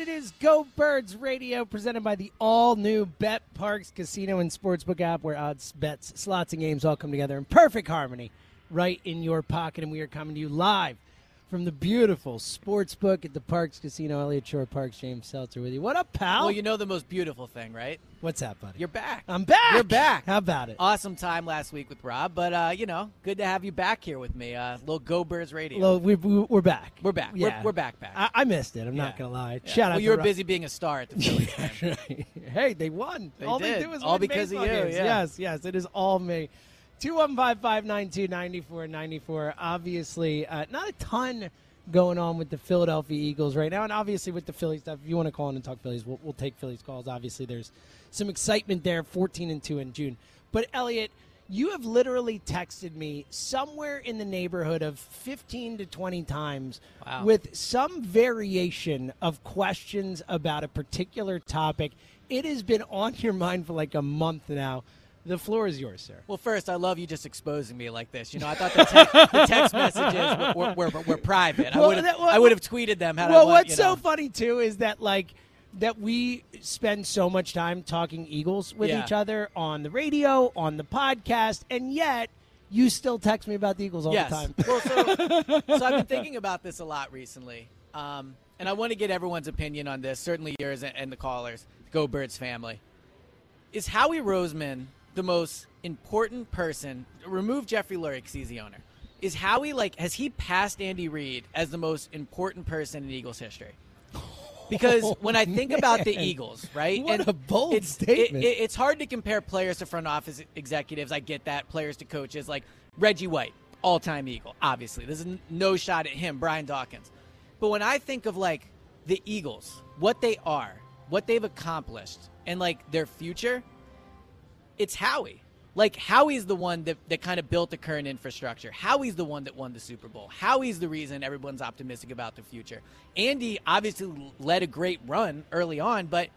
It is Go Birds Radio, presented by the all-new Bet Parks Casino and Sportsbook app, where odds, bets, slots, and games all come together in perfect harmony right in your pocket. And we are coming to you live from the beautiful Sportsbook at the Parks Casino. Elliot Shore, Parks, James Seltzer with you. What up, pal? Well, you know the most beautiful thing, right? What's that, buddy? You're back. I'm back. You're back. How about it? Awesome time last week with Rob, but, you know, good to have you back here with me. Little Go Birds Radio. Well, we're back. We're back. Yeah. We're back. I missed it. I'm not going to lie. Yeah. Shout out to Rob. Well, you were busy being a star at the Phillies game. Hey, they won. They do is all win because of you. Yeah. Yes. It is all me. 215-592-9494. Obviously, not a ton going on with the Philadelphia Eagles right now, and obviously with the Philly stuff. If you want to call in and talk Phillies, we'll take Phillies calls. Obviously, there's some excitement there, 14-2 in June. But, Elliot, you have literally texted me somewhere in the neighborhood of 15 to 20 times with some variation of questions about a particular topic. It has been on your mind for like a month now. The floor is yours, sir. Well, first, I love you just exposing me like this. You know, I thought the text messages were private. Well, I would have tweeted them. What's funny, too, is that, like, that we spend so much time talking Eagles with each other on the radio, on the podcast, and yet you still text me about the Eagles all the time. Well, so I've been thinking about this a lot recently, and I want to get everyone's opinion on this, certainly yours and the callers, Go Birds family. Is Howie Roseman the most important person? Remove Jeffrey Lurie because he's the owner. Is Howie, like, has he passed Andy Reid as the most important person in Eagles history? Because when I think about the Eagles, right? What a bold statement. It's hard to compare players to front office executives. I get that. Players to coaches. Like Reggie White, all-time Eagle, obviously. There's no shot at him, Brian Dawkins. But when I think of, like, the Eagles, what they are, what they've accomplished, and, like, their future – it's Howie. Like, Howie's the one that kind of built the current infrastructure. Howie's the one that won the Super Bowl. Howie's the reason everyone's optimistic about the future. Andy obviously led a great run early on, but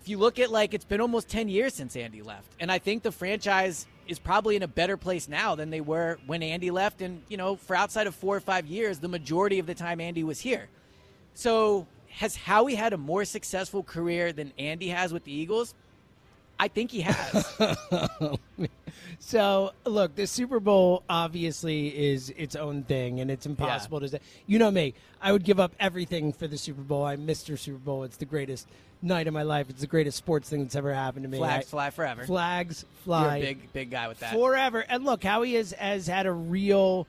if you look at, like, it's been almost 10 years since Andy left. And I think the franchise is probably in a better place now than they were when Andy left. And, you know, for outside of 4 or 5 years, the majority of the time Andy was here. So has Howie had a more successful career than Andy has with the Eagles? I think he has. So, look, the Super Bowl obviously is its own thing, and it's impossible to say. You know me. I would give up everything for the Super Bowl. I missed the Super Bowl. It's the greatest night of my life. It's the greatest sports thing that's ever happened to me. Flags fly forever. Flags fly. You're a big guy with that. Forever. And, look, Howie has had a real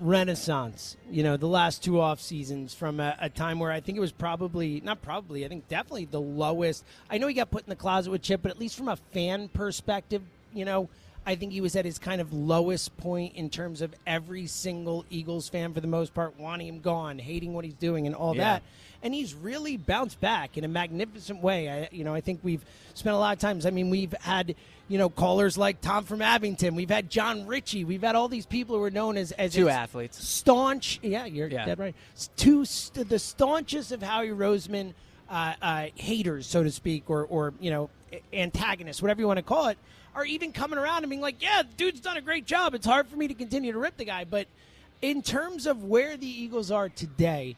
renaissance, you know, the last two off seasons from a time where I think it was definitely the lowest. I know he got put in the closet with Chip, but at least from a fan perspective, you know, I think he was at his kind of lowest point in terms of every single Eagles fan, for the most part, wanting him gone, hating what he's doing and all that. And he's really bounced back in a magnificent way. I think we've spent a lot of times. I mean, we've had, callers like Tom from Abington. We've had John Ritchie. We've had all these people who are known as two athletes. Staunch. Yeah, you're dead right. The staunchest of Howie Roseman haters, so to speak, or antagonists, whatever you want to call it, are even coming around and being like, yeah, dude's done a great job. It's hard for me to continue to rip the guy. But in terms of where the Eagles are today,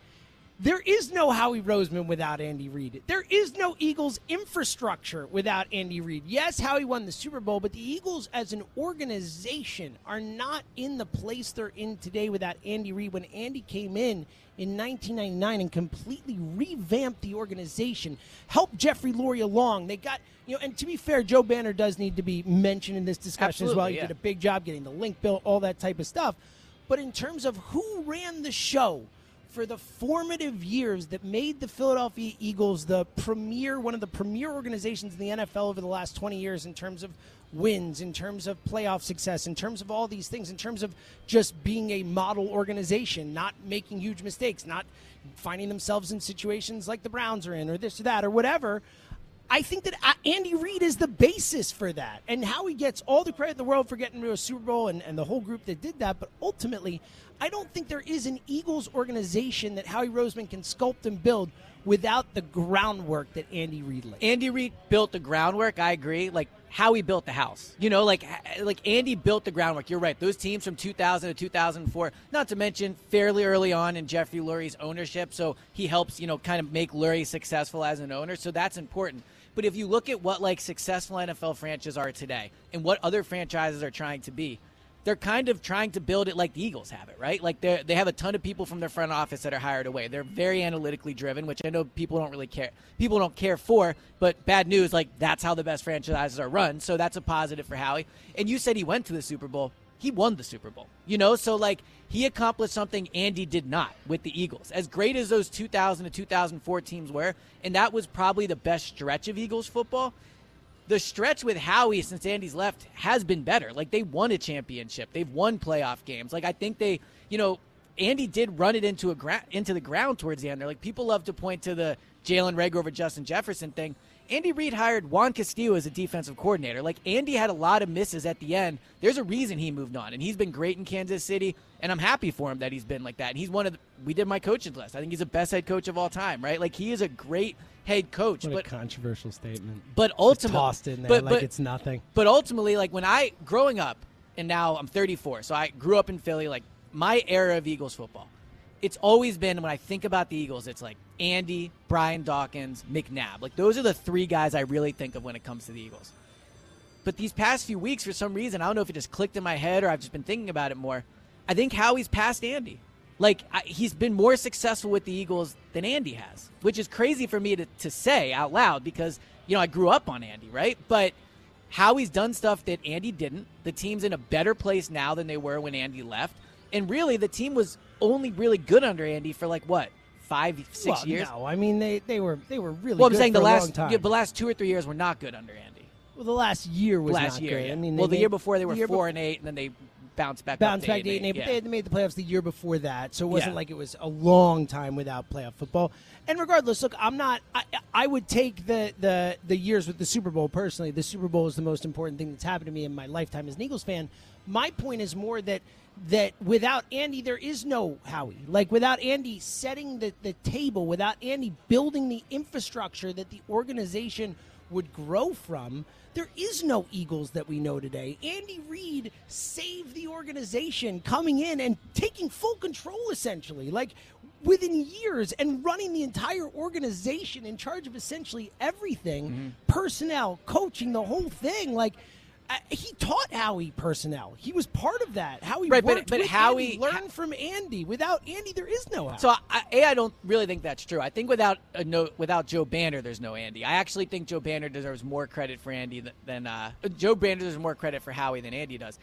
there is no Howie Roseman without Andy Reid. There is no Eagles infrastructure without Andy Reid. Yes, Howie won the Super Bowl, but the Eagles as an organization are not in the place they're in today without Andy Reid. When Andy came in 1999 and completely revamped the organization, helped Jeffrey Lurie along. They got, and to be fair, Joe Banner does need to be mentioned in this discussion as well. He did a big job getting the link built, all that type of stuff. But in terms of who ran the show for the formative years that made the Philadelphia Eagles one of the premier organizations in the NFL over the last 20 years in terms of wins, in terms of playoff success, in terms of all these things, in terms of just being a model organization, not making huge mistakes, not finding themselves in situations like the Browns are in, or this or that or whatever. I think that Andy Reid is the basis for that, and Howie gets all the credit in the world for getting to a Super Bowl and the whole group that did that. But ultimately, I don't think there is an Eagles organization that Howie Roseman can sculpt and build without the groundwork that Andy Reid laid. Andy Reid built the groundwork. I agree. Like Howie built the house. Like Andy built the groundwork. You're right. Those teams from 2000 to 2004, not to mention fairly early on in Jeffrey Lurie's ownership. So he helps, kind of make Lurie successful as an owner. So that's important. But if you look at what successful NFL franchises are today and what other franchises are trying to be, they're kind of trying to build it like the Eagles have it, right? Like they have a ton of people from their front office that are hired away. They're very analytically driven, which I know people don't really care. People don't care for, but bad news, that's how the best franchises are run. So that's a positive for Howie. And you said he went to the Super Bowl. He won the Super Bowl, So he accomplished something Andy did not with the Eagles. As great as those 2000 to 2004 teams were, and that was probably the best stretch of Eagles football, the stretch with Howie since Andy's left has been better. They won a championship. They've won playoff games. I think they, Andy did run it into the ground towards the end. There, people love to point to the Jalen Reagor over Justin Jefferson thing. Andy Reid hired Juan Castillo as a defensive coordinator. Andy had a lot of misses at the end. There's a reason he moved on, and he's been great in Kansas City, and I'm happy for him that he's been like that. And he's we did my coaching list. I think he's the best head coach of all time, right? He is a great head coach. What a controversial statement. But ultimately, tossed in there but it's nothing. But ultimately, growing up, and now I'm 34, so I grew up in Philly, my era of Eagles football. It's always been, when I think about the Eagles, it's Andy, Brian Dawkins, McNabb. Those are the three guys I really think of when it comes to the Eagles. But these past few weeks, for some reason, I don't know if it just clicked in my head or I've just been thinking about it more, I think Howie's passed Andy. He's been more successful with the Eagles than Andy has, which is crazy for me to say out loud because, I grew up on Andy, right? But Howie's done stuff that Andy didn't. The team's in a better place now than they were when Andy left. And really, the team was only really good under Andy for 5-6 years? No, I mean they were really good for a long time. Yeah, the last 2 or 3 years were not good under Andy. Well, the last year was not good. Yeah. I mean, the year before they were 4-8, and then they bounced back to 8-8. But they had made the playoffs the year before that, so it wasn't like it was a long time without playoff football. And regardless, look, I'm not. I would take the years with the Super Bowl personally. The Super Bowl is the most important thing that's happened to me in my lifetime as an Eagles fan. My point is more that without Andy, there is no Howie. Without Andy setting the table, without Andy building the infrastructure that the organization would grow from, there is no Eagles that we know today. Andy Reid saved the organization coming in and taking full control, essentially, within years, and running the entire organization in charge of essentially everything, personnel, coaching, the whole thing, he taught Howie personnel. He was part of that. Howie worked with Howie Andy, learned from Andy. Without Andy, there is no Howie. So, I don't really think that's true. I think without Joe Banner, there's no Andy. I actually think Joe Banner deserves more credit for Andy than Joe Banner deserves more credit for Howie than Andy does.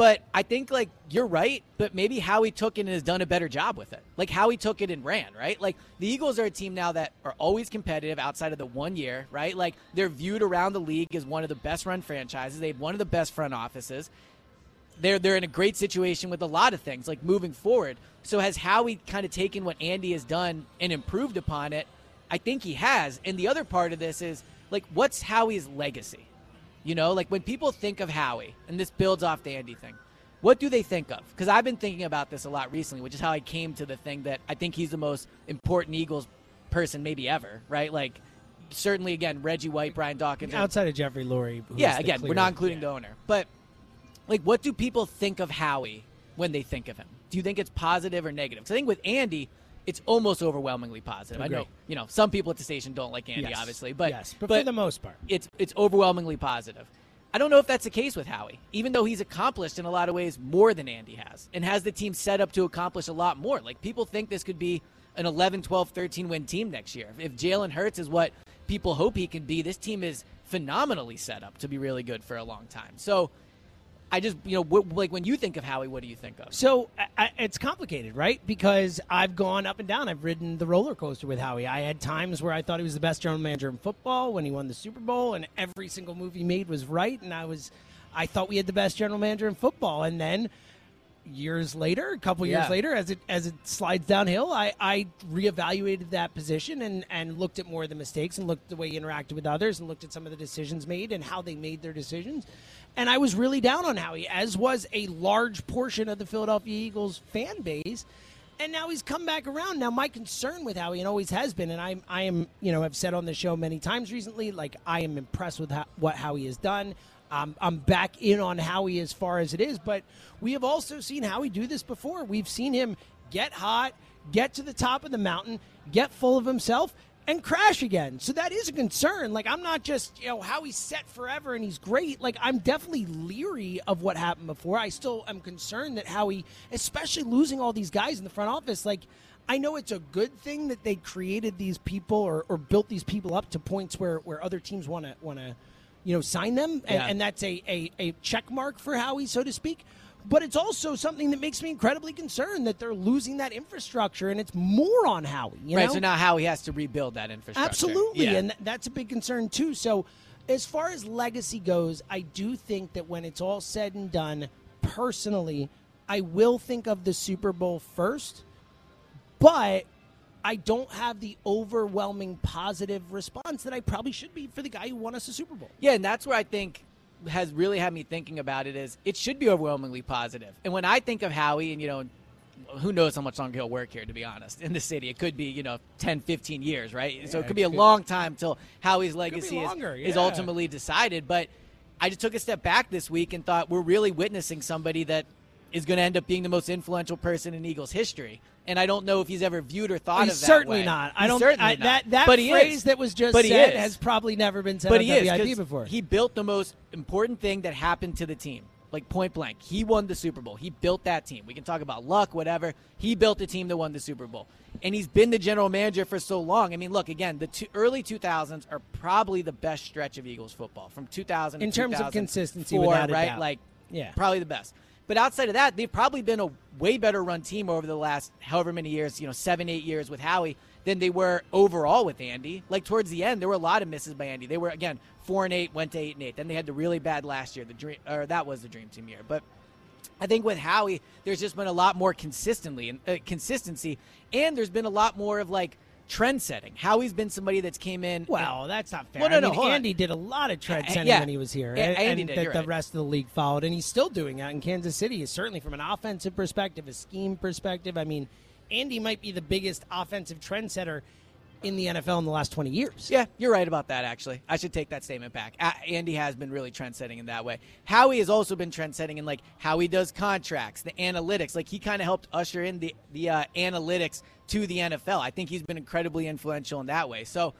But I think, like, you're right, but maybe Howie took it and has done a better job with it. Like, Howie took it and ran, right? Like, the Eagles are a team now that are always competitive outside of the one year, right? Like, they're viewed around the league as one of the best-run franchises. They have one of the best front offices. They're in a great situation with a lot of things, like, moving forward. So has Howie kind of taken what Andy has done and improved upon it? I think he has. And the other part of this is, like, what's Howie's legacy? You know, like, when people think of Howie, and this builds off the Andy thing, what do they think of? Because I've been thinking about this a lot recently, which is how I came to the thing that I think he's the most important Eagles person maybe ever, right? Like, certainly, again, Reggie White, Brian Dawkins. Outside of Jeffrey Lurie. Yeah, again, we're not including the owner. But, like, what do people think of Howie when they think of him? Do you think it's positive or negative? Because I think with Andy, it's almost overwhelmingly positive. Agreed. I know, you know, some people at the station don't like Andy, obviously, but, for the most part, it's overwhelmingly positive. I don't know if that's the case with Howie, even though he's accomplished in a lot of ways more than Andy has and has the team set up to accomplish a lot more. Like, people think this could be an 11, 12, 13 win team next year. If Jalen Hurts is what people hope he can be, this team is phenomenally set up to be really good for a long time. So I just, you know, like, when you think of Howie, what do you think of? So it's complicated, right? Because I've gone up and down. I've ridden the roller coaster with Howie. I had times where I thought he was the best general manager in football when he won the Super Bowl, and every single move he made was right. And I thought we had the best general manager in football. And then years later, a couple years later, as it slides downhill, I reevaluated that position and looked at more of the mistakes and looked at the way he interacted with others and looked at some of the decisions made and how they made their decisions. And I was really down on Howie, as was a large portion of the Philadelphia Eagles fan base. And now he's come back around. Now, my concern with Howie, and always has been, and I am, you know, I've said on the show many times recently, like, I am impressed with what Howie has done. I'm back in on Howie as far as it is, but we have also seen Howie do this before. We've seen him get hot, get to the top of the mountain, get full of himself, and crash again. So that is a concern. Like, I'm not just, you know, Howie's set forever and he's great. Like, I'm definitely leery of what happened before. I still am concerned that Howie, especially losing all these guys in the front office, like, I know it's a good thing that they created these people or built these people up to points where other teams want to, you know, sign them, and that's a check mark for Howie, so to speak. But it's also something that makes me incredibly concerned that they're losing that infrastructure, and it's more on Howie. You know? So now Howie has to rebuild that infrastructure. Absolutely, and that's a big concern too. So as far as legacy goes, I do think that when it's all said and done, personally, I will think of the Super Bowl first, but I don't have the overwhelming positive response that I probably should be for the guy who won us a Super Bowl. Yeah, and that's where I think has really had me thinking about it is it should be overwhelmingly positive. And when I think of Howie, and, you know, who knows how much longer he'll work here, to be honest, in the city. It could be, you know, 10, 15 years, right? Yeah, so it could be a long time till Howie's legacy is ultimately decided. But I just took a step back this week and thought we're really witnessing somebody that is going to end up being the most influential person in Eagles history. And I don't know if he's ever viewed or thought of that way. Not. He's certainly not. That phrase that was just said has probably never been said on WIP before. He built the most important thing that happened to the team, like, point blank. He won the Super Bowl. He built that team. We can talk about luck, whatever. He built the team that won the Super Bowl. And he's been the general manager for so long. I mean, look, again, the early 2000s are probably the best stretch of Eagles football, from 2000 in to 2004. In terms of consistency, without a doubt. Like, probably the best. But outside of that, they've probably been a way better run team over the last however many years, you know, 7, 8 years with Howie than they were overall with Andy. Like, towards the end, there were a lot of misses by Andy. They were, again, 4-8, went to 8-8. Then they had the really bad last year. That was the dream team year. But I think with Howie, there's just been a lot more consistency, and there's been a lot more of, like, trend setting. Howie's been somebody that's came in. Well, that's not fair. Well, I mean, Andy did a lot of trend setting when he was here, and the rest of the league followed, and he's still doing that in Kansas City. Is certainly from an offensive perspective, a scheme perspective. I mean, Andy might be the biggest offensive trendsetter in the NFL in the last 20 years. Yeah, you're right about that. Actually, I should take that statement back. Andy has been really trend setting in that way. Howie has also been trend setting in, like, how he does contracts, the analytics. Like, he kind of helped usher in the analytics to the NFL. I think he's been incredibly influential in that way. So,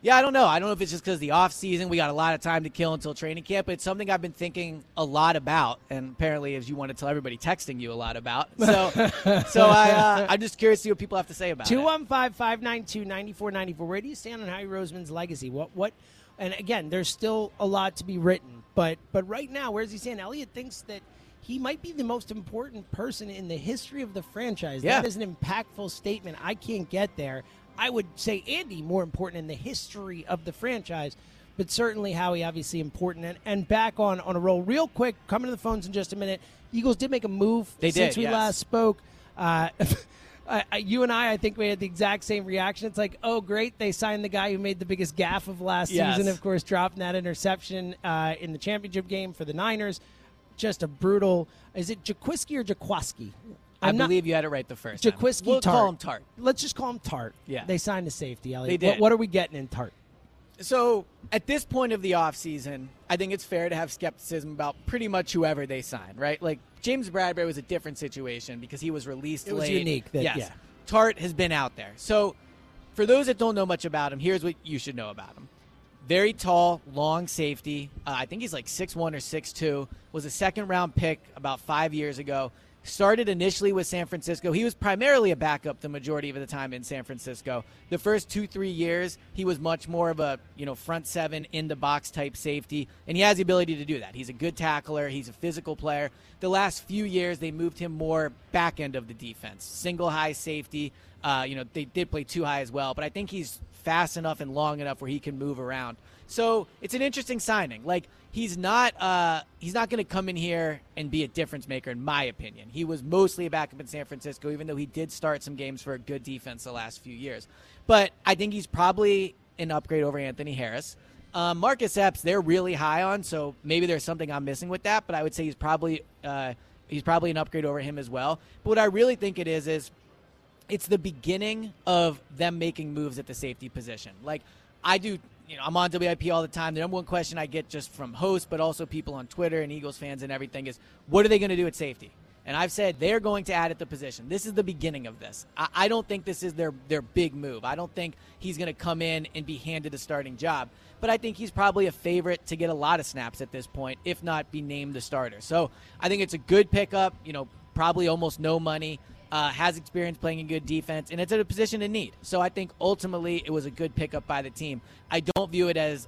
yeah, I don't know. I don't know if it's just because the offseason, we got a lot of time to kill until training camp, but it's something I've been thinking a lot about, and apparently, as you want to tell everybody, texting you a lot about. So I'm just curious to see what people have to say about it. 215-592-9494. Where do you stand on Howie Roseman's legacy? What? And, again, there's still a lot to be written, but right now, where does he stand? Elliot thinks that he might be the most important person in the history of the franchise. Yeah. That is an impactful statement. I can't get there. I would say Andy more important in the history of the franchise, but certainly Howie obviously important. And back on a roll real quick, coming to the phones in just a minute. Eagles did make a move since we last spoke. You and I think we had the exact same reaction. It's like, oh, great, they signed the guy who made the biggest gaffe of last season, of course, dropping that interception in the championship game for the Niners. Just a brutal – is it Jaquiski or Jaquiski? I believe you had it right the first time. Jaquiski Tart. We'll call him Tart. Let's just call him Tart. Yeah. They signed a safety, Elliot. They did. What are we getting in Tart? So at this point of the offseason, I think it's fair to have skepticism about pretty much whoever they sign, right? Like James Bradbury was a different situation because he was released late. It was unique. Tart has been out there. So for those that don't know much about him, here's what you should know about him. Very tall, long safety. I think he's like 6'1 or 6'2. Was a second-round pick about 5 years ago. Started initially with San Francisco. He was primarily a backup the majority of the time in San Francisco. The first 2-3 years, he was much more of a front seven, in-the-box type safety, and he has the ability to do that. He's a good tackler. He's a physical player. The last few years, they moved him more back end of the defense, single high safety. They did play too high as well, but I think he's fast enough and long enough where he can move around. So it's an interesting signing. Like he's not going to come in here and be a difference maker, in my opinion. He was mostly a backup in San Francisco, even though he did start some games for a good defense the last few years. But I think he's probably an upgrade over Anthony Harris. Marcus Epps, they're really high on, so maybe there's something I'm missing with that. But I would say he's probably an upgrade over him as well. But what I really think it is it's the beginning of them making moves at the safety position. Like I do, I'm on WIP all the time. The number one question I get just from hosts, but also people on Twitter and Eagles fans and everything is, what are they going to do at safety? And I've said they're going to add at the position. This is the beginning of this. I don't think this is their big move. I don't think he's going to come in and be handed a starting job. But I think he's probably a favorite to get a lot of snaps at this point, if not be named the starter. So I think it's a good pickup, probably almost no money. Has experience playing a good defense, and it's at a position in need. So I think ultimately it was a good pickup by the team. I don't view it as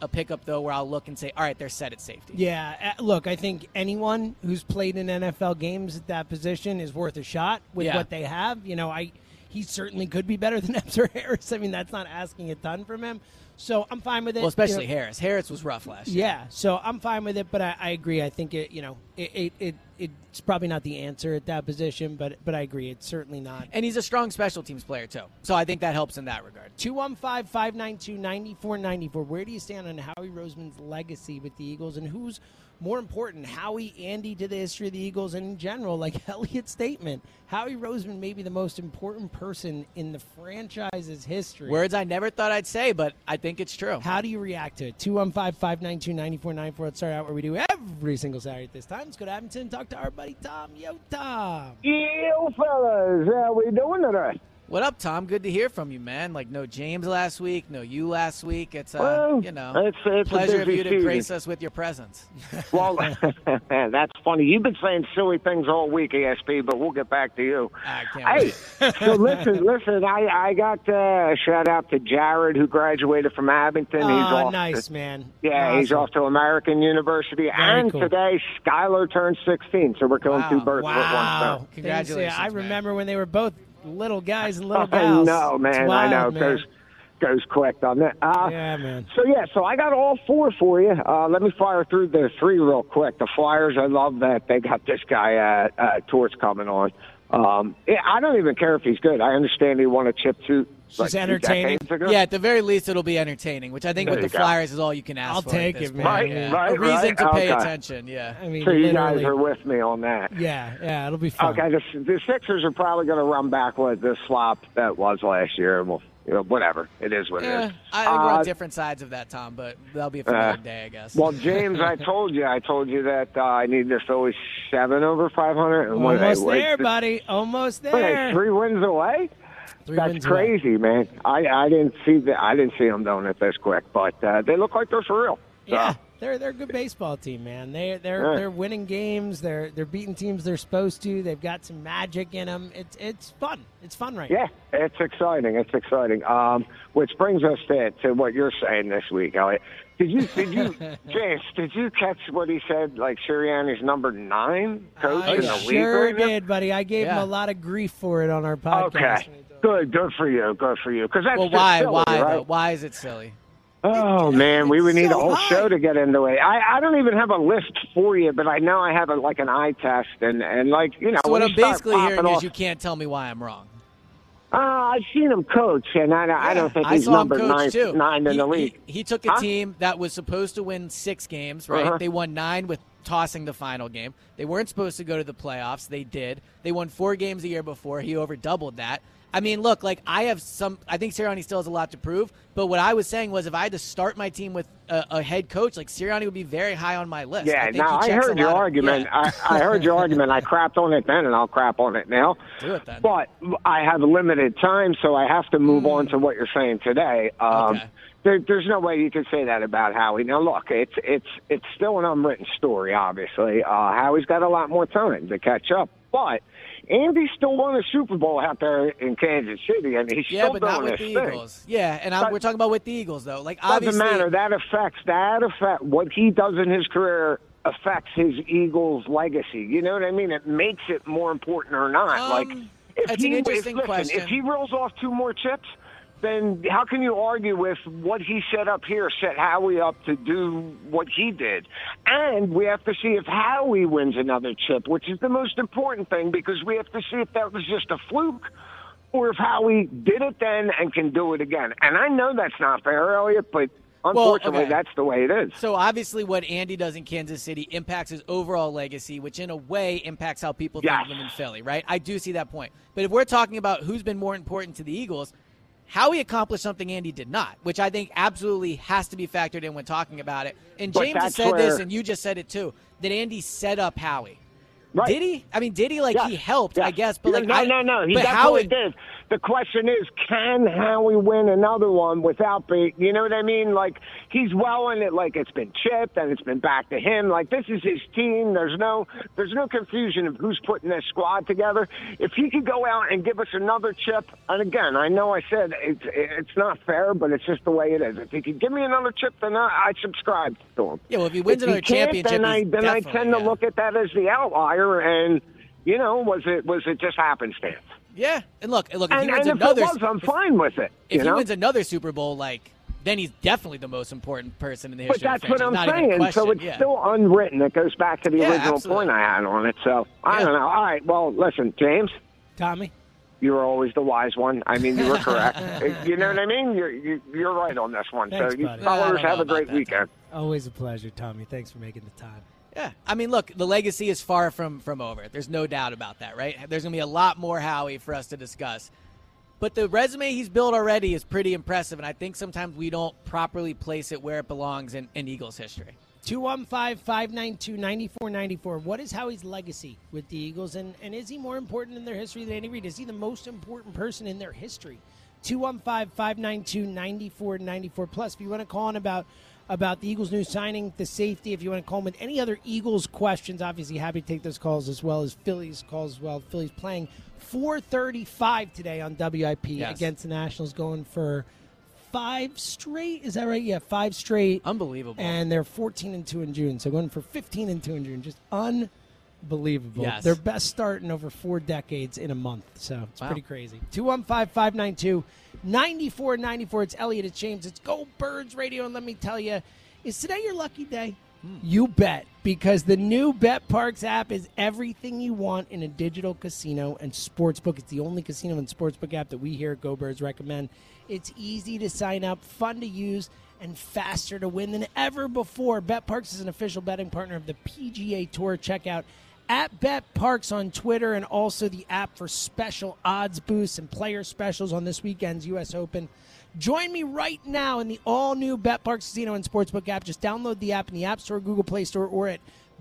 a pickup, though, where I'll look and say, all right, they're set at safety. Yeah, look, I think anyone who's played in NFL games at that position is worth a shot with what they have. He certainly could be better than Epps or Harris. I mean, that's not asking a ton from him. So I'm fine with it. Well, especially Harris. Harris was rough last year. Yeah, so I'm fine with it, but I agree. I think it's probably not the answer at that position, but I agree. It's certainly not. And he's a strong special teams player, too. So I think that helps in that regard. 215-592-9494. Where do you stand on Howie Roseman's legacy with the Eagles, and who's more important, Howie, Andy, to the history of the Eagles, and in general, like Elliot's statement, Howie Roseman may be the most important person in the franchise's history. Words I never thought I'd say, but I think it's true. How do you react to it? 215-592-9494. Let's start out where we do every single Saturday at this time. Let's go to Abington and talk to our buddy Tom. Yo, Tom. Yo, fellas. How we doing tonight? What up, Tom? Good to hear from you, man. Like, no James last week, no you last week. It's it's pleasure of you to grace us with your presence. Well, that's funny. You've been saying silly things all week, ESP, but we'll get back to you. Hey, so listen. I got a shout out to Jared, who graduated from Abington. He's nice, man. Yeah, awesome. He's off to American University, and today Skylar turned 16, so we're killing two birds with one stone. Congratulations! I remember when they were both little guys and little gals. I know, man. Wild, I know. Man. Goes quick, doesn't it? Yeah, man. So I got all four for you. Let me fire through the three real quick. The Flyers, I love that they got this guy, Torts, coming on. I don't even care if he's good. I understand he won a chip too. She's entertaining. Yeah, at the very least, it'll be entertaining, which I think with the Flyers is all you can ask for. I'll take it, man. Right, a reason to pay attention, yeah. I mean, so you guys are with me on that. Yeah, it'll be fun. Okay, the Sixers are probably going to run back with the slop that was last year. Well, whatever. It is what it is. I think we're on different sides of that, Tom, but that'll be a fun day, I guess. Well, James, I told you that I need the Phillies 7/500. Almost there, buddy. Almost there. Wait, 3 wins away? That's crazy, man. I didn't see them doing it this quick, but they look like they're for real. So. Yeah, They're a good baseball team, man. They're winning games. They're beating teams they're supposed to. They've got some magic in them. It's fun. It's fun right now. Yeah, it's exciting. It's exciting. Which brings us to what you're saying this week, Elliot. Did you James? Did you catch what he said? Like Sirianni's number 9 coach in the league. Sure did, buddy. I gave him a lot of grief for it on our podcast. Okay, good for you. Good for you. Because that's silly, right? Though? Why is it silly? Oh, man, we would need a whole show to get into it. I don't even have a list for you, but I know I have an eye test. And like, you know. So what I'm basically hearing is you can't tell me why I'm wrong. I've seen him coach, and I don't think he's number 9 in the league. He took a team that was supposed to win 6 games, right? Uh-huh. They won 9 with tossing the final game. They weren't supposed to go to the playoffs. They did. They won 4 games the year before. He over doubled that. I mean, look, I think Sirianni still has a lot to prove, but what I was saying was if I had to start my team with a head coach, like Sirianni would be very high on my list. Yeah, I heard your argument. Yeah. I heard your argument. I crapped on it then, and I'll crap on it now. Do it then. But I have limited time, so I have to move on to what you're saying today. Okay. There's no way you could say that about Howie. Now, look, it's still an unwritten story, obviously. Howie's got a lot more time to catch up, but Andy still won a Super Bowl out there in Kansas City, and he's still doing his thing. Yeah, but not with the Eagles. Yeah, and we're talking about with the Eagles, though. Like, doesn't matter. That affects what he does in his career affects his Eagles legacy. You know what I mean? It makes it more important or not. That's an interesting question. If he rolls off 2 more chips, then how can you argue with what he set up here, set Howie up to do what he did? And we have to see if Howie wins another chip, which is the most important thing, because we have to see if that was just a fluke or if Howie did it then and can do it again. And I know that's not fair, Elliot, but unfortunately, that's the way it is. So obviously what Andy does in Kansas City impacts his overall legacy, which in a way impacts how people think of him in Philly, right? I do see that point. But if we're talking about who's been more important to the Eagles – Howie accomplished something Andy did not, which I think absolutely has to be factored in when talking about it. And James has said this, and you just said it too, that Andy set up Howie. Right. Did he? I mean, did he? He helped, I guess. But No. He definitely did. The question is, can Howie win another one without being, you know what I mean? Like, he's well in it. Like, it's been chipped and it's been back to him. Like, this is his team. There's no confusion of who's putting this squad together. If he could go out and give us another chip, and again, I know I said it's not fair, but it's just the way it is. If he could give me another chip, then I subscribe to him. Yeah, well, if he wins another championship, then I tend to look at that as the outlier. And, you know, was it just happenstance? Yeah, and look, if he wins another, I'm fine with it. If he wins another Super Bowl, then he's definitely the most important person in the history of the franchise. But that's what I'm saying. So it's still unwritten. It goes back to the original point I had on it. So I don't know. All right, well, listen, James. Tommy. You were always the wise one. I mean, you were correct. You know what I mean? You're right on this one. Thanks, so you followers, have a great weekend. Always a pleasure, Tommy. Thanks for making the time. Yeah, I mean, look, the legacy is far from over. There's no doubt about that, right? There's going to be a lot more Howie for us to discuss. But the resume he's built already is pretty impressive, and I think sometimes we don't properly place it where it belongs in Eagles history. 215-592-9494. What is Howie's legacy with the Eagles, and is he more important in their history than Andy Reid? Is he the most important person in their history? 215-592-9494. Plus, if you want to call in about the Eagles' new signing, the safety, if you want to call in with any other Eagles questions, obviously happy to take those calls as well as Phillies calls as well. Phillies playing 4:35 today on WIP against the Nationals, going for 5 straight. Is that right? Yeah, 5 straight. Unbelievable. And they're 14-2 in June, so going for 15-2 in June. Just unbelievable. Yes. Their best start in over 4 decades in a month, so it's pretty crazy. 215-592-9494. It's Elliot, it's James, it's Go Birds Radio, and let me tell you, is today your lucky day? You bet, because the new Bet Parks app is everything you want in a digital casino and sportsbook. It's the only casino and sportsbook app that we here at Go Birds recommend. It's easy to sign up, fun to use, and faster to win than ever before. Bet Parks is an official betting partner of the PGA Tour. Check out at BetParks on Twitter, and also the app for special odds boosts and player specials on this weekend's U.S. Open. Join me right now in the all-new BetParks Casino and Sportsbook app. Just download the app in the App Store, Google Play Store, or at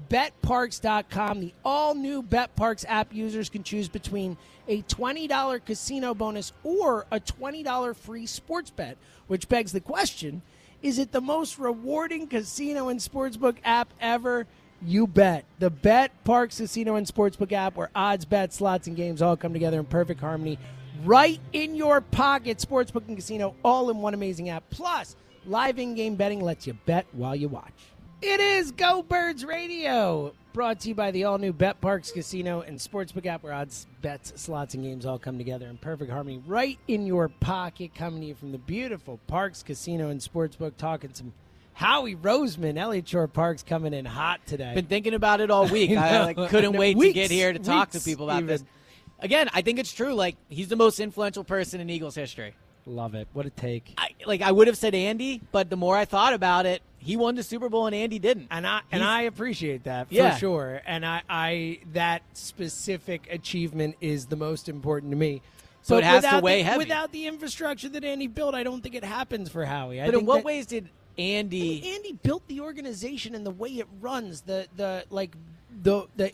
BetParks.com. The all-new BetParks app users can choose between a $20 casino bonus or a $20 free sports bet, which begs the question, Is it the most rewarding casino and sportsbook app ever? You bet. The Bet Parks Casino and Sportsbook app, where odds, bets, slots, and games all come together in perfect harmony right in your pocket. Sportsbook and casino all in one amazing app. Plus, live in-game betting lets you bet while you watch. It is Go Birds Radio, brought to you by the all-new Bet Parks Casino and Sportsbook app, where odds, bets, slots, and games all come together in perfect harmony right in your pocket. Coming to you from the beautiful Parks Casino and Sportsbook, talking some Howie Roseman, Elliott Shore Park's coming in hot today. Been thinking about it all week. I couldn't wait to get here to talk to people about this. Again, I think it's true. Like, he's the most influential person in Eagles history. Love it. What a take. I would have said Andy, but the more I thought about it, he won the Super Bowl and Andy didn't. And I appreciate that for sure. And I that specific achievement is the most important to me. So but it has to weigh heavy. Without the infrastructure that Andy built, I don't think it happens for Howie. But in what ways did Andy built the organization and the way it runs, the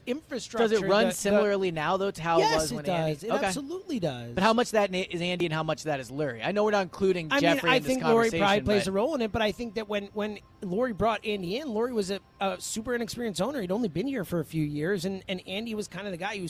infrastructure. Does it run similarly now, though, to how it was when Andy? Yes, it does. It absolutely does. But how much that is Andy and how much that is Lurie? I know we're not including Jeffrey in this conversation. I mean, I think Lurie probably plays a role in it, but I think that when Lurie brought Andy in, Lurie was a super inexperienced owner. He'd only been here for a few years, and Andy was kind of the guy who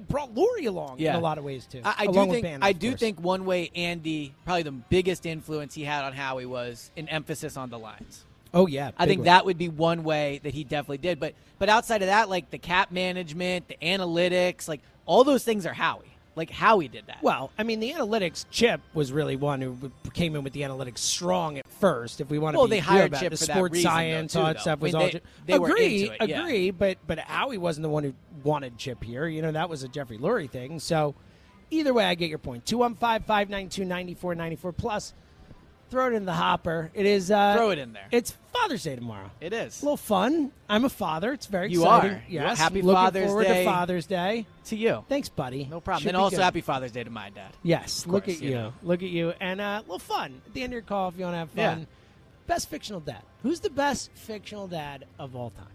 brought Lurie along in a lot of ways, too. I do think one way Andy, probably the biggest influence he had on Howie was an emphasis on the lines. Oh, yeah. I think that would be one way that he definitely did. But outside of that, like the cap management, the analytics, like all those things are Howie. Like Howie did that. Well, I mean, the analytics, Chip was really one who came in with the analytics strong at first. If we want to be clear about the sports science, all that stuff was all Chip. Agree, but Howie wasn't the one who wanted Chip here. You know, that was a Jeffrey Lurie thing. So either way, I get your point. 215-592-9494 plus. Throw it in the hopper. It is. Throw it in there. It's Father's Day tomorrow. It is. A little fun. I'm a father. It's very exciting. You are. Yes. Happy Father's Day. Looking forward to Father's Day. To you. Thanks, buddy. No problem. And also happy Father's Day to my dad. Yes. Look at you. Look at you. And a little fun. At the end of your call, if you want to have fun. Yeah. Best fictional dad. Who's the best fictional dad of all time?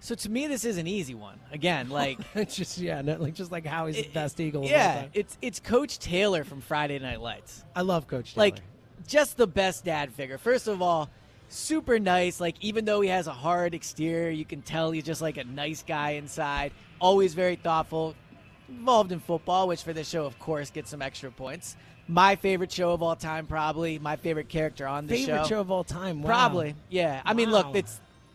So to me, this is an easy one. Again, like just like Howie's the best Eagle. Yeah. Of all time. It's Coach Taylor from Friday Night Lights. I love Coach Taylor. Like. Just the best dad figure. First of all, super nice. Like, even though he has a hard exterior, you can tell he's just like a nice guy inside. Always very thoughtful. Involved in football, which for this show, of course, gets some extra points. My favorite show of all time, probably. My favorite character on the show. Favorite show of all time, wow. Probably, yeah. I mean, look,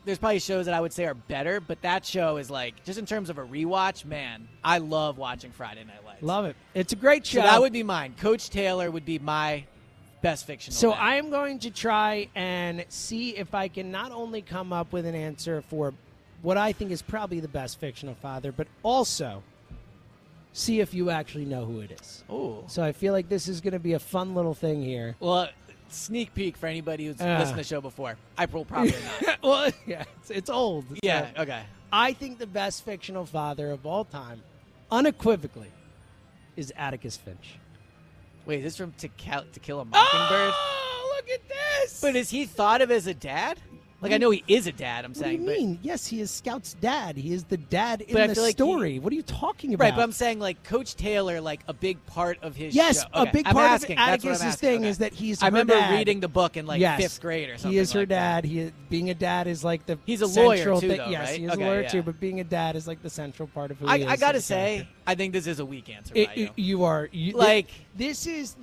there's probably shows that I would say are better, but that show is like, just in terms of a rewatch, man, I love watching Friday Night Lights. Love it. It's a great show. So that would be mine. Coach Taylor would be my... best fictional. So I am going to try and see if I can not only come up with an answer for what I think is probably the best fictional father, but also see if you actually know who it is. Oh. So I feel like this is going to be a fun little thing here. Well, sneak peek for anybody who's listened to the show before. I will probably not. Well, yeah, it's old. Yeah, so okay. I think the best fictional father of all time, unequivocally, is Atticus Finch. Wait, is this from To Kill a Mockingbird? Oh, look at this! But is he thought of as a dad? Like, I know he is a dad, I'm saying. What do you mean? Yes, he is Scout's dad. He is the dad in the story. What are you talking about? Right, but I'm saying, like, Coach Taylor, like, a big part of his show. Yes, okay. A big part of Atticus's thing is that he's her dad. I remember reading the book in, like, fifth grade or something. He is her dad. Being a dad is, like, the central thing. He's a lawyer, too, though, yes, right? He is a lawyer, too, but being a dad is, like, the central part of who he is. I got to say, I think this is a weak answer by you. You are. Like, this is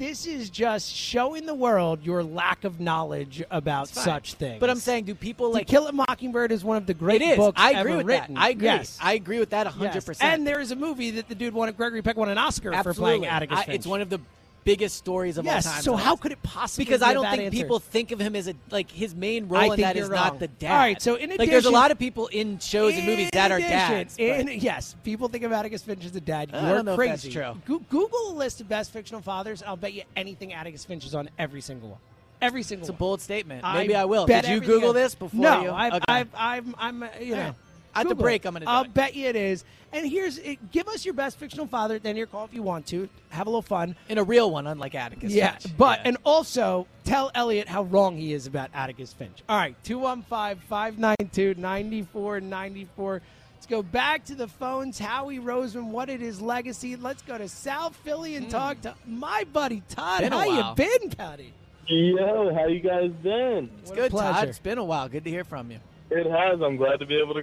just showing the world your lack of knowledge about such things. But I'm saying, do people... To Kill a Mockingbird is one of the great books ever written. That. I agree. Yes. I agree with that 100%. Yes. And there is a movie that the dude Gregory Peck won an Oscar for playing Atticus Finch. It's one of the biggest stories of all time. So how could it possibly be I don't think people think of him as his main role in that is not the dad. All right, so in addition... Like, there's a lot of people in shows and movies that are dads. Yes, people think of Atticus Finch as a dad. I don't know if that's true. Google a list of best fictional fathers, and I'll bet you anything Atticus Finch is on every single one. Every single It's a bold statement. Maybe I will. Did you Google this before you? No, I'm at the break, I'm going to do it. I'll bet you it is. And give us your best fictional father, then your call if you want to. Have a little fun. In a real one, unlike Atticus Finch. And also tell Elliot how wrong he is about Atticus Finch. All right, 215-592-9494. Let's go back to the phones. Howie Roseman, what is his legacy? Let's go to South Philly and talk to my buddy Todd. How you been, Patty? Yo, how you guys been? It's good, Todd. It's been a while. Good to hear from you. It has. I'm glad to be able to,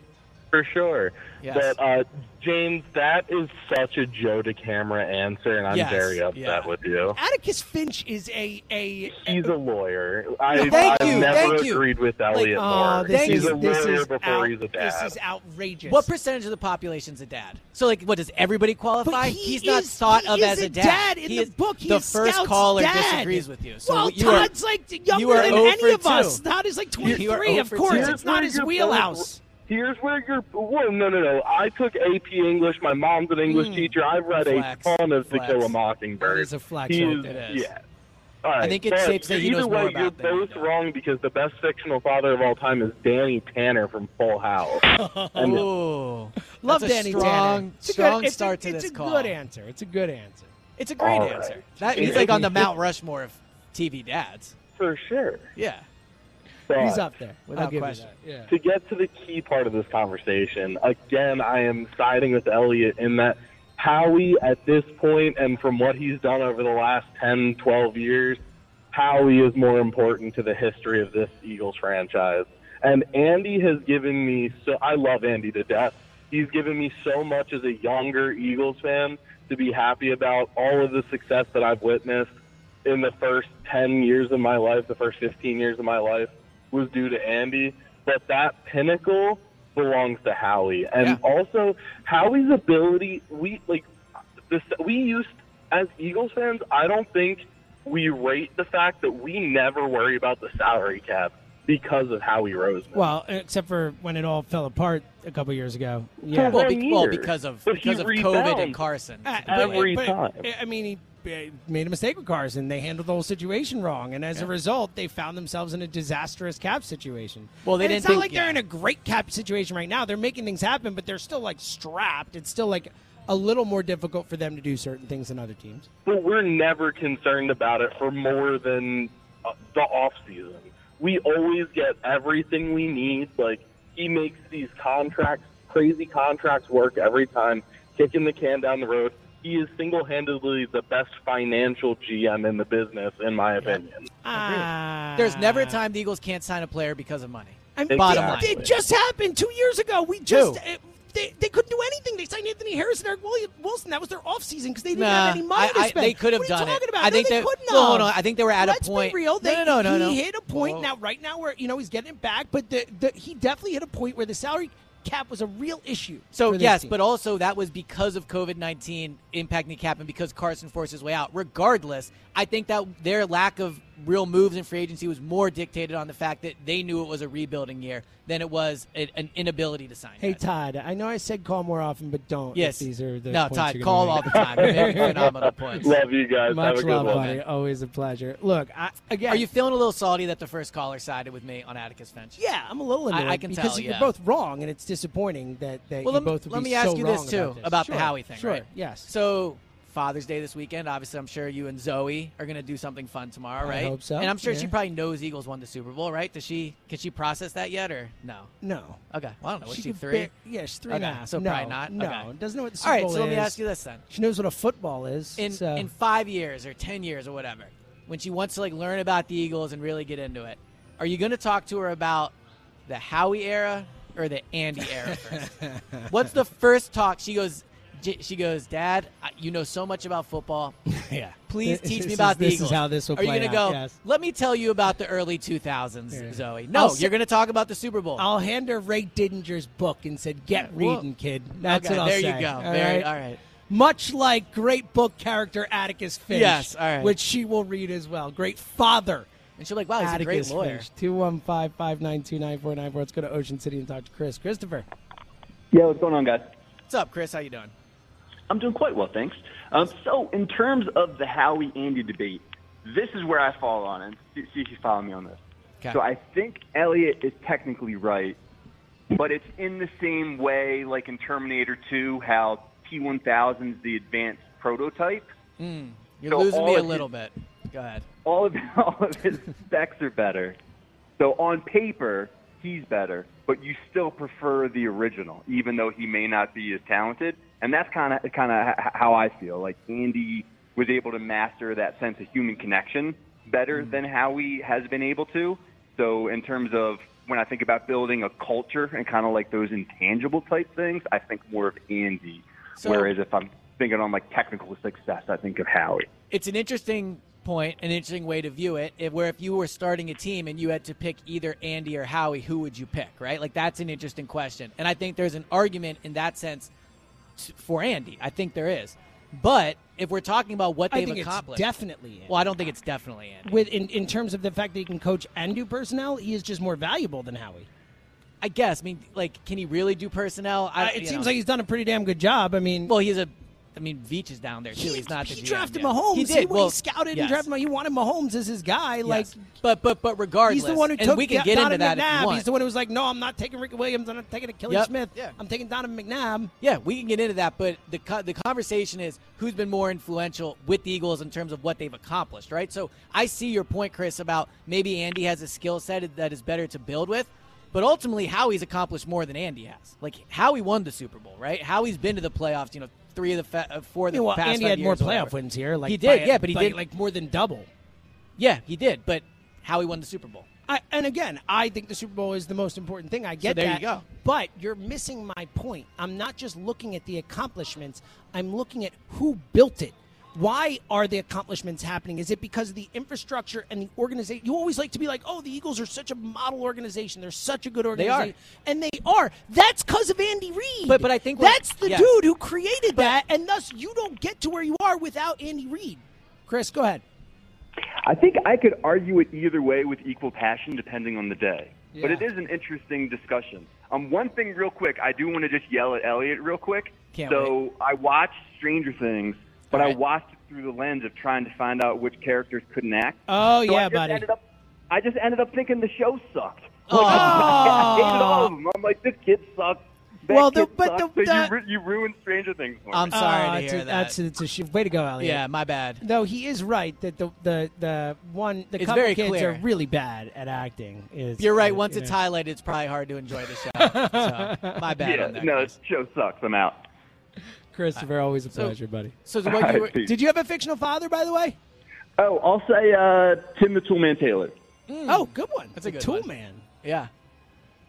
for sure. Yes. But, James, that is such a Joe to camera answer, and I'm very upset with you. Atticus Finch is He's a lawyer. I've never agreed with Elliot Moore. He's a lawyer before he's a dad. This is outrageous. What percentage of the population's a dad? So, like, what, does everybody qualify? He's not thought of as a dad. In the book, he's the first caller dad. Disagrees with you. So well, Todd's, like, younger than any of us. Todd is, like, 23. Of course, it's not his wheelhouse. Here's where you're... Well, no. I took AP English. My mom's an English teacher. I've read a ton of To Kill a Mockingbird. It's a flex. Yeah. All right. I think it's safe to say he knows more about that. Either way, you're both wrong because the best fictional father of all time is Danny Tanner from Full House. Oh. Love Danny Tanner. Strong start to this call. It's a good answer. It's a good answer. It's a great answer. He's like on the Mount Rushmore of TV dads. For sure. Yeah. But he's up there, without question. Yeah. To get to the key part of this conversation, again, I am siding with Elliot in that Howie, at this point, and from what he's done over the last 10, 12 years, Howie is more important to the history of this Eagles franchise. And Andy has given me I love Andy to death. He's given me so much as a younger Eagles fan to be happy about all of the success that I've witnessed in the first 10 years of my life, the first 15 years of my life. Was due to Andy, but that pinnacle belongs to Howie. And also, Howie's ability, as Eagles fans, I don't think we rate the fact that we never worry about the salary cap because of Howie Roseman. Well, except for when it all fell apart a couple years ago. Yeah. Well, because of COVID and Carson. Every time. I mean, he made a mistake with Carson. They handled the whole situation wrong, and as a result, they found themselves in a disastrous cap situation. Well, it's not like they're in a great cap situation right now. They're making things happen, but they're still, like, strapped. It's still, like, a little more difficult for them to do certain things than other teams. But we're never concerned about it for more than the offseason. We always get everything we need. Like, he makes these crazy contracts work every time, kicking the can down the road. He is single-handedly the best financial GM in the business, in my opinion. There's never a time the Eagles can't sign a player because of money. Bottom line. It just happened 2 years ago. They couldn't do anything. They signed Anthony Harris and Eric Wilson. That was their offseason because they didn't have any money to spend. They could have done it. What are you talking about? They couldn't have. Hold on. I think they were at a point. Let's be real. He hit a point now right now where, he's getting it back. But he definitely hit a point where the salary cap was a real issue. So, yes, but also that was because of COVID-19 impacting the cap and because Carson forced his way out. Regardless, I think that their lack of real moves in free agency was more dictated on the fact that they knew it was a rebuilding year than it was an inability to sign. Hey, Todd, I know I said call more often, but don't. Yes. These are the points Todd, call all the time. Phenomenal points. Love you guys. Much love, buddy. Always a pleasure. Look, again. Are you feeling a little salty that the first caller sided with me on Atticus Finch? Yeah, I'm a little annoyed. I can tell, because you're both wrong, and it's disappointing that you both would be so wrong. Let me ask you this, too, about the Howie thing. Sure, right? Yes. So... Father's Day this weekend. Obviously, I'm sure you and Zoe are going to do something fun tomorrow, right? I hope so. And I'm sure she probably knows Eagles won the Super Bowl, right? Does she? Can she process that yet, or no? No. Okay. Well, I don't know. Is she three? Yeah, she's three and a half. So probably not. No. Okay. Doesn't know what the Super Bowl is. All right, so let me ask you this then. She knows what a football is. In 5 years or 10 years or whatever, when she wants to learn about the Eagles and really get into it, are you going to talk to her about the Howie era or the Andy era first? What's the first talk? She goes, Dad, you know so much about football. Yeah. Please teach me about the Eagles. This is how this will play out. Are you going to go, let me tell you about the early 2000s, Zoe? No, you're going to talk about the Super Bowl. I'll hand her Ray Didinger's book and said, get reading, kid. That's what I'll say. There you go. All right. Much like great book character Atticus Finch. Yes, all right. Which she will read as well. Great father. And she'll be like, wow, he's Atticus a great lawyer. 215-592-9494. Let's go to Ocean City and talk to Chris. Christopher. Yeah, what's going on, guys? What's up, Chris? How you doing? I'm doing quite well, thanks. So in terms of the Howie-Andy debate, this is where I fall on it. See if you follow me on this. Okay. So I think Elliot is technically right, but it's in the same way, like in Terminator 2, how T-1000 is the advanced prototype. You're losing me a little bit. Go ahead. All of his specs are better. So on paper, he's better, but you still prefer the original, even though he may not be as talented. And that's kind of how I feel. Like Andy was able to master that sense of human connection better than Howie has been able to. So in terms of when I think about building a culture and kind of like those intangible type things, I think more of Andy. So, whereas if I'm thinking on like technical success, I think of Howie. It's an interesting point, an interesting way to view it, where if you were starting a team and you had to pick either Andy or Howie, who would you pick, right? Like that's an interesting question. And I think there's an argument in that sense for Andy. I think there is. But if we're talking about what they've accomplished, it's definitely Andy. Well, I don't think it's definitely Andy. In terms of the fact that he can coach and do personnel, he is just more valuable than Howie. I guess. I mean, like, can he really do personnel? It seems like he's done a pretty damn good job. I mean, well, Veach is down there too. He's not the GM. He drafted Mahomes. He did. He scouted and drafted Mahomes. He wanted Mahomes as his guy. Yes. Like, but regardless, he's the one who took Donovan McNabb. He's the one who was like, no, I'm not taking Ricky Williams. I'm not taking Achilles Smith. Yeah. I'm taking Donovan McNabb. Yeah, we can get into that. But the conversation is who's been more influential with the Eagles in terms of what they've accomplished, right? So I see your point, Chris, about maybe Andy has a skill set that is better to build with. But ultimately, Howie's accomplished more than Andy has. Like, Howie won the Super Bowl, right? Howie's been to the playoffs, three of the four of the past Andy 5 years. Andy had more playoff wins here. Like, he did, but he did like more than double. Yeah, he did, but Howie won the Super Bowl. And again, I think the Super Bowl is the most important thing. I get that. So there you go. But you're missing my point. I'm not just looking at the accomplishments. I'm looking at who built it. Why are the accomplishments happening? Is it because of the infrastructure and the organization? You always like to be like, oh, the Eagles are such a model organization. They're such a good organization. They are. And they are. That's because of Andy Reid. But I think that's the dude who created that, and thus you don't get to where you are without Andy Reid. Chris, go ahead. I think I could argue it either way with equal passion depending on the day. Yeah. But it is an interesting discussion. One thing real quick, I do want to just yell at Elliot real quick. Can't wait. I watched Stranger Things. But I watched it through the lens of trying to find out which characters couldn't act. Oh, buddy. I just ended up thinking the show sucked. Like, I hated all of them. I'm like, this kid sucks. You ruined Stranger Things for me. I'm sorry to hear that. That's way to go, Elliot. Yeah, my bad. No, he is right that the couple kids are really bad at acting. You're right. Once it's highlighted, it's probably hard to enjoy the show. So, my bad on that. No, the show sucks. I'm out. Christopher, always a pleasure, buddy. So did you have a fictional father, by the way? Oh, I'll say Tim the Toolman Taylor. Mm. Oh, good one. That's a good Toolman. Yeah.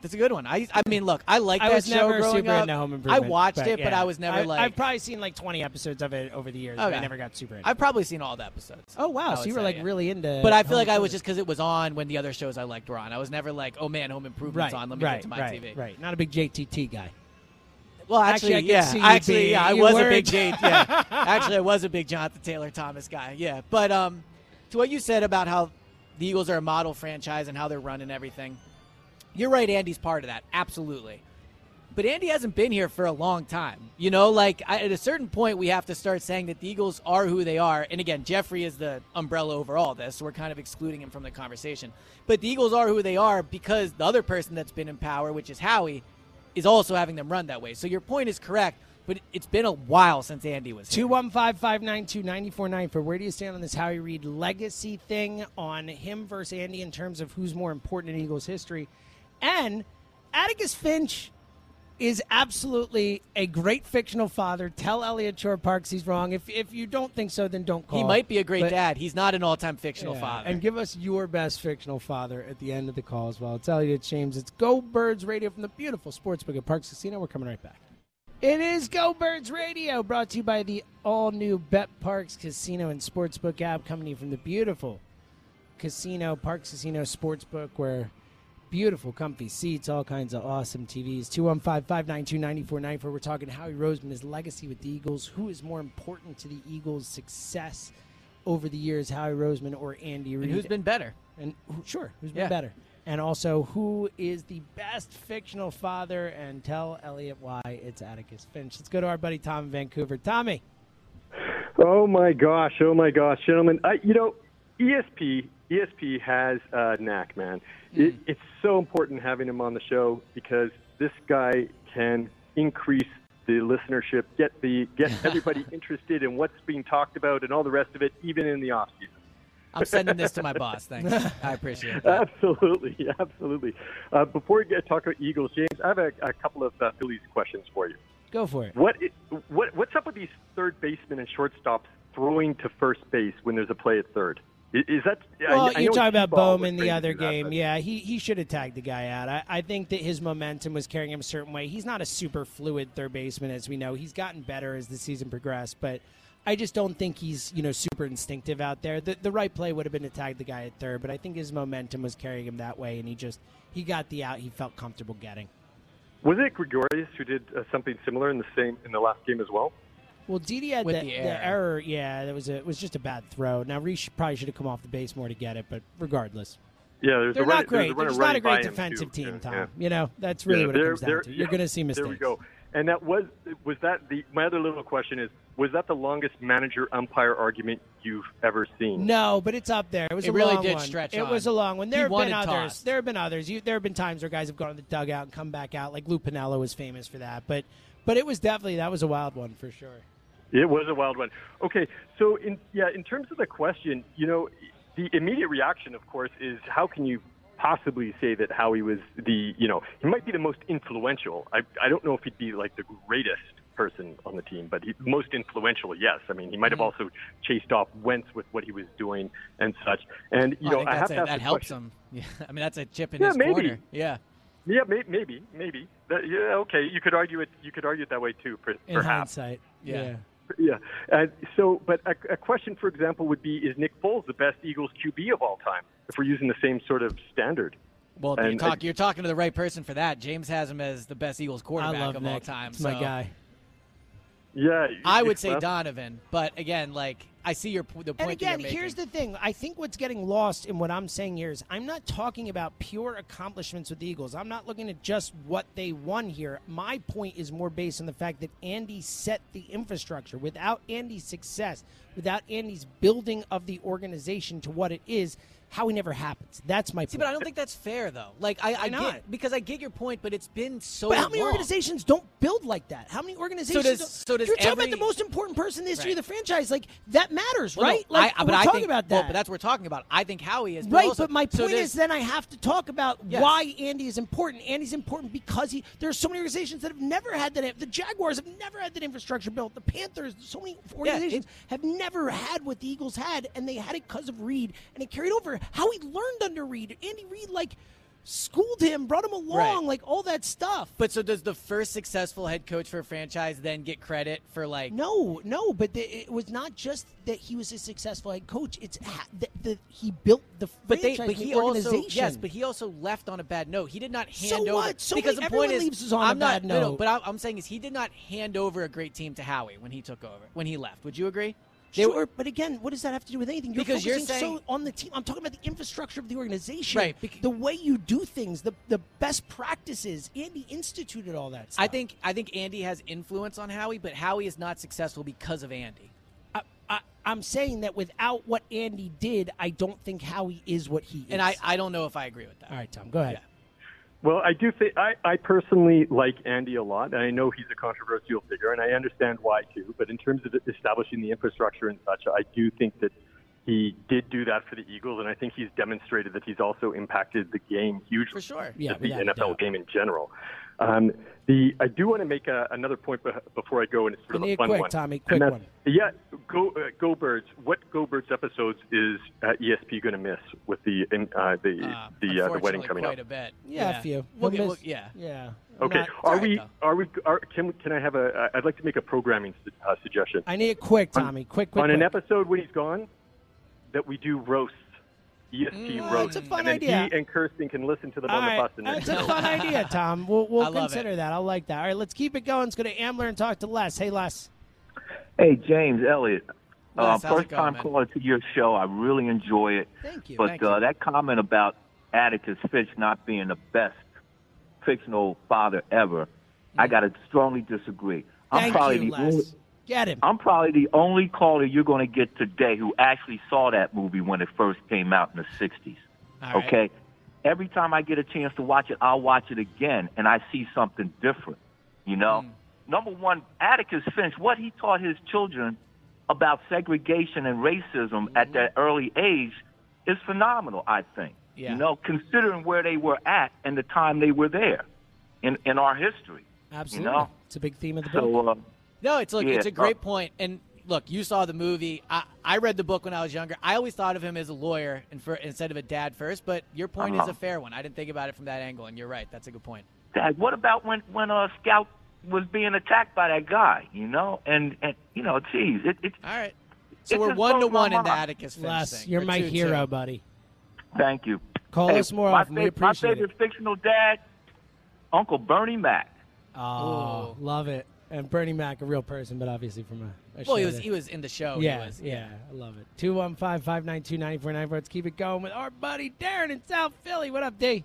That's a good one. I like that show growing up. I was never super into Home Improvement. I watched it, but I was never I've probably seen like 20 episodes of it over the years, but I never got super into it. I've probably seen all the episodes. Oh, wow. So you were really into But I feel like I was just because it was on when the other shows I liked were on. I was never like, oh, man, Home Improvement's on. Let me get to my TV. Right. Not a big JTT guy. Well, I was a big Jonathan Taylor Thomas guy. Yeah, but to what you said about how the Eagles are a model franchise and how they're running everything, you're right. Andy's part of that, absolutely. But Andy hasn't been here for a long time. At a certain point, we have to start saying that the Eagles are who they are. And again, Jeffrey is the umbrella over all this, so we're kind of excluding him from the conversation. But the Eagles are who they are because the other person that's been in power, which is Howie, is also having them run that way. So your point is correct, but it's been a while since Andy was here. 215-592-9494. Where do you stand on this Howie Reid legacy thing on him versus Andy in terms of who's more important in Eagles history? And Atticus Finch is absolutely a great fictional father. Tell Elliot Shore Parks he's wrong. If you don't think so, then don't call. He might be a great dad. He's not an all-time fictional father. And give us your best fictional father at the end of the call as well. It's Elliot, James. It's Go Birds Radio from the beautiful Sportsbook at Parks Casino. We're coming right back. It is Go Birds Radio, brought to you by the all-new Bet Parks Casino and Sportsbook app, coming to you from the beautiful casino, Parks Casino Sportsbook, where beautiful, comfy seats, all kinds of awesome TVs. 215-592-9494. We're talking Howie Roseman, his legacy with the Eagles. Who is more important to the Eagles' success over the years, Howie Roseman or Andy Reid? And who's been better? Who's been better? And also, who is the best fictional father? And tell Elliot why it's Atticus Finch. Let's go to our buddy Tom in Vancouver. Tommy. Oh, my gosh, gentlemen. ESP has a knack, man. It's so important having him on the show because this guy can increase the listenership, get everybody interested in what's being talked about and all the rest of it, even in the off season. I'm sending this to my boss. Thanks. I appreciate it. Absolutely. Before we talk about Eagles, James, I have a couple of Phillies questions for you. Go for it. What's up with these third basemen and shortstops throwing to first base when there's a play at third? Is that? Well, you're talking about Bowman the other game. Yeah, he should have tagged the guy out. I think that his momentum was carrying him a certain way. He's not a super fluid third baseman, as we know. He's gotten better as the season progressed, but I just don't think he's, super instinctive out there. The right play would have been to tag the guy at third, but I think his momentum was carrying him that way, and he got the out he felt comfortable getting. Was it Gregorius who did something similar in the last game as well? Well, Didi had the error. Yeah, it was just a bad throw. Now, Reese probably should have come off the base more to get it, but regardless. Yeah, they're not great. There's not a great defensive team, Tom. Yeah. That's really what it comes down to. You're going to see mistakes. There we go. And that was that the? My other little question is, was that the longest manager-umpire argument you've ever seen? No, but it's up there. It was a really long did one. Stretch. It on. Was a long one. There have been others. There have been times where guys have gone to the dugout and come back out. Like Lou Piniella was famous for that. But it was definitely that was a wild one for sure. It was a wild one. Okay, so in terms of the question, the immediate reaction, of course, is how can you possibly say that Howie was he might be the most influential. I don't know if he'd be like the greatest person on the team, but most influential, yes. I mean, he might have also chased off Wentz with what he was doing and such. And, I have to ask that helps question. Him. Yeah, I mean, that's a chip in his corner. Yeah. Yeah, maybe. Okay, you could argue it. You could argue it that way too, perhaps. In hindsight, yeah. But a question, for example, would be: is Nick Foles the best Eagles QB of all time? If we're using the same sort of standard. Well, you're talking to the right person for that. James has him as the best Eagles quarterback of all time. It's my guy. Yeah, I would say Donovan, but again, I see the point. And again, here's the thing. I think what's getting lost in what I'm saying here is I'm not talking about pure accomplishments with the Eagles. I'm not looking at just what they won here. My point is more based on the fact that Andy set the infrastructure. Without Andy's success, without Andy's building of the organization to what it is, Howie never happens. That's my point. See, but I don't think that's fair, though. I get your point, but it's been so long. But how many organizations don't build like that? How many organizations you're talking about the most important person in the history of the franchise. Like, that matters, right? Well, no, we're talking about that. Well, but that's what we're talking about. I think Howie is. Right, but my point is then I have to talk about why Andy is important. Andy's important because there are so many organizations that have never had that. The Jaguars have never had that infrastructure built. The Panthers, so many organizations have never had what the Eagles had, and they had it because of Reid, and it carried over. How he learned under Reid. Andy Reid, schooled him, brought him along, all that stuff. But so does the first successful head coach for a franchise then get credit for, No, but it was not just that he was a successful head coach. It's that he built the franchise, the organization. But he also left on a bad note. He did not hand over. So what? So because the point leaves is on a bad note. No, but I'm saying is he did not hand over a great team to Howie when he took over, when he left. Would you agree? Sure, but again, what does that have to do with anything? You're focusing so on the team. I'm talking about the infrastructure of the organization, right? The way you do things, the best practices. Andy instituted all that stuff. I think Andy has influence on Howie, but Howie is not successful because of Andy. I'm saying that without what Andy did, I don't think Howie is what he is. And I don't know if I agree with that. All right, Tom, go ahead. Yeah. Well, I do think I personally like Andy a lot, and I know he's a controversial figure, and I understand why too. But in terms of establishing the infrastructure and such, I do think that he did do that for the Eagles, and I think he's demonstrated that he's also impacted the game hugely. For sure, the NFL game in general. I do want to make another point before I go, and it's sort of a fun one. Tommy, quick one. Yeah, Go Birds. What Go Birds episodes is ESP going to miss with the wedding coming up? Quite a bit. Yeah, a few. We'll miss. Okay. Can I have I'd like to make a programming suggestion. I need it quick, Tommy. Quick. On an episode when he's gone, that we do roasts. ESP roast. That's a fun idea. He and Kirsten can listen to them on the bus. And that's a fun idea, Tom. We'll consider that. I like that. All right, let's keep it going. Let's go to Ambler and talk to Les. Hey, Les. Hey, James, Elliot. Les, first time caller to your show. I really enjoy it. Thank you. But that comment about Atticus Finch not being the best fictional father ever, I got to strongly disagree. I'm probably the only caller you're going to get today who actually saw that movie when it first came out in the 60s. All okay? Right. Every time I get a chance to watch it, I'll watch it again, and I see something different, Number one, Atticus Finch, what he taught his children about segregation and racism at that early age is phenomenal, I think, considering where they were at and the time they were there in our history. Absolutely. It's a big theme of the book. So, no, it's a great point. And look, you saw the movie. I read the book when I was younger. I always thought of him as a lawyer instead of a dad first, but your point is a fair one. I didn't think about it from that angle, and you're right. That's a good point. What about when a scout was being attacked by that guy, you know? And you know, geez. It's all right. So we're 1-1 in the Atticus Finch thing. You're my hero, buddy. Thank you. Call us more often. We appreciate it. My favorite fictional dad, Uncle Bernie Mac. Oh, love it. And Bernie Mac, a real person, but obviously from a show. Well, he was in the show. Yeah, I love it. 215-592-9494. Let's keep it going with our buddy Darren in South Philly. What up, D?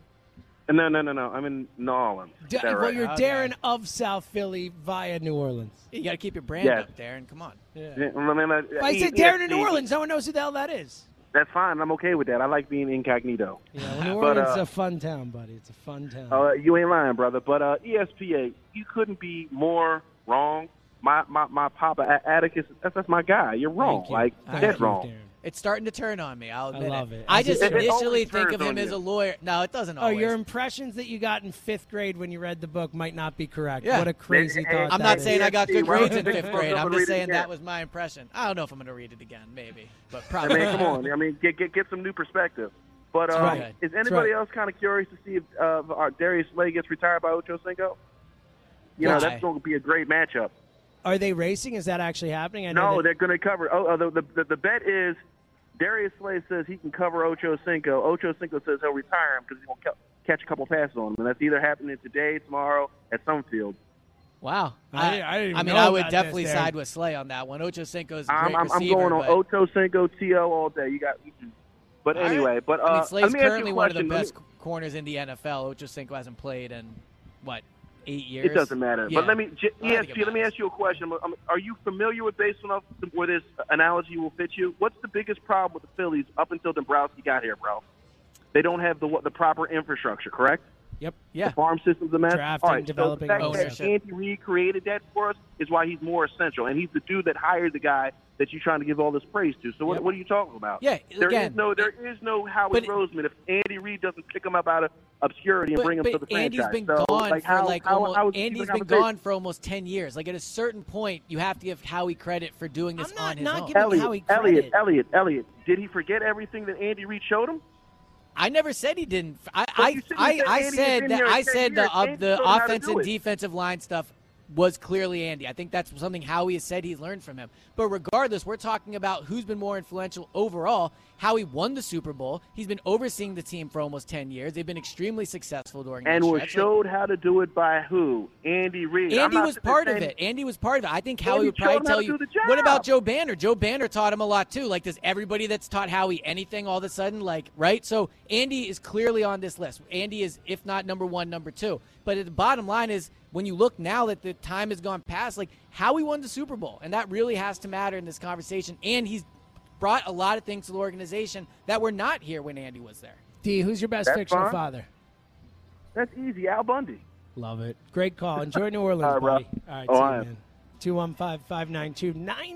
No. I'm in New Orleans. You're Darren of South Philly via New Orleans. You got to keep your brand up, Darren. Come on. I said Darren in New Orleans. No one knows who the hell that is. That's fine. I'm okay with that. I like being incognito. Yeah, well, New Orleans is a fun town, buddy. It's a fun town. You ain't lying, brother. But ESPN, you couldn't be more wrong. My papa, Atticus, that's my guy. You're wrong. You. Like, that's wrong. Darren. It's starting to turn on me. I'll admit it. I just initially think of him as a lawyer. No, it doesn't always. Oh, your impressions that you got in fifth grade when you read the book might not be correct. Yeah. What a crazy thought. I'm not saying I got good grades in fifth grade. I'm just saying that was my impression. I don't know if I'm going to read it again. Maybe, but probably. Come on. Get some new perspective. But is anybody else kind of curious to see if Darius Slay gets retired by Ocho Cinco? You know, that's going to be a great matchup. Are they racing? Is that actually happening? They're going to cover. The bet is Darius Slay says he can cover Ocho Cinco. Ocho Cinco says he'll retire him because he's going to catch a couple passes on him. And that's either happening today, tomorrow, at some field. Wow. I would definitely side with Slay on that one. Ocho Cinco's a great receiver. I'm going on Ocho Cinco, T.O. all day. You got – but anyway. Right. But, Slay's currently one of the best corners in the NFL. Ocho Cinco hasn't played in, 8 years? It doesn't matter. Yeah. But let me ask you a question. Are you familiar with based on where this analogy will fit you? What's the biggest problem with the Phillies up until Dombrowski got here, bro? They don't have the proper infrastructure, correct? Yep. Yeah. The farm system's a mess. Drafting, all right, developing, so the fact that Andy Reid created that for us is why he's more essential, and he's the dude that hired the guy that you're trying to give all this praise to. So what are you talking about? Yeah, there is no Howie Roseman if Andy Reid doesn't pick him up out of obscurity and bring him to the franchise. Andy's been gone for almost 10 years. Like, at a certain point, you have to give Howie credit for doing this on his own. I'm not giving Howie credit. Elliot, did he forget everything that Andy Reid showed him? I never said he didn't. I said the offense and defensive line stuff was clearly Andy. I think that's something Howie has said he's learned from him. But regardless, we're talking about who's been more influential overall. Howie won the Super Bowl. He's been overseeing the team for almost 10 years. They've been extremely successful during that. And was showed how to do it by who? Andy Reid. Andy was part of it. Andy was part of it. I think Howie would probably tell you. What about Joe Banner? Joe Banner taught him a lot, too. Like, does everybody that's taught Howie anything all of a sudden? Like, right? So Andy is clearly on this list. Andy is, if not number one, number two. But the bottom line is, when you look now that the time has gone past, like, Howie won the Super Bowl, and that really has to matter in this conversation. And he's brought a lot of things to the organization that were not here when Andy was there. D, who's your best fictional father? That's easy. Al Bundy. Love it. Great call. Enjoy New Orleans, buddy. All right, man. 215-592-9494.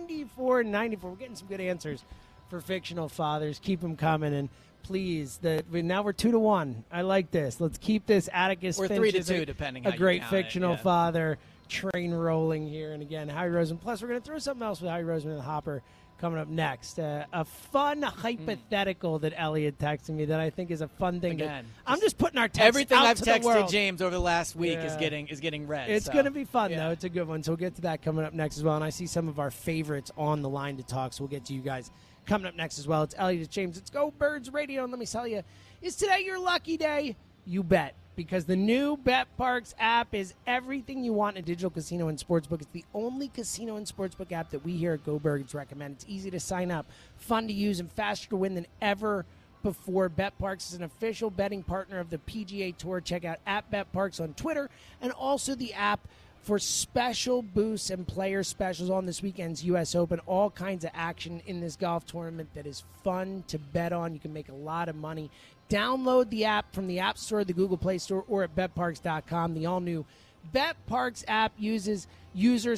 We're getting some good answers for fictional fathers. Keep them coming. And please, now we're 2-1. I like this. Let's keep this Atticus Finch. Or 3-2, depending on how you count it. A great fictional father train rolling here. And again, Howie Roseman. Plus, we're going to throw something else with Howie Roseman in the hopper coming up next. A fun hypothetical that Elliot texted me that I think is a fun thing. Again, I'm just putting our text everything out I've to texted the world. James over the last week is getting read. It's going to be fun, though. It's a good one. So we'll get to that coming up next as well. And I see some of our favorites on the line to talk, so we'll get to you guys coming up next as well. It's Elliot James. It's Go Birds Radio. And let me tell you, is today your lucky day? You bet. Because the new Bet Parks app is everything you want in a digital casino and sportsbook. It's the only casino and sportsbook app that we here at Go Birds recommend. It's easy to sign up, fun to use, and faster to win than ever before. Bet Parks is an official betting partner of the PGA Tour. Check out @BetParks on Twitter and also the app for special boosts and player specials on this weekend's U.S. Open. All kinds of action in this golf tournament that is fun to bet on. You can make a lot of money. Download the app from the App Store, the Google Play Store, or at BetParks.com. The all-new BetParks app users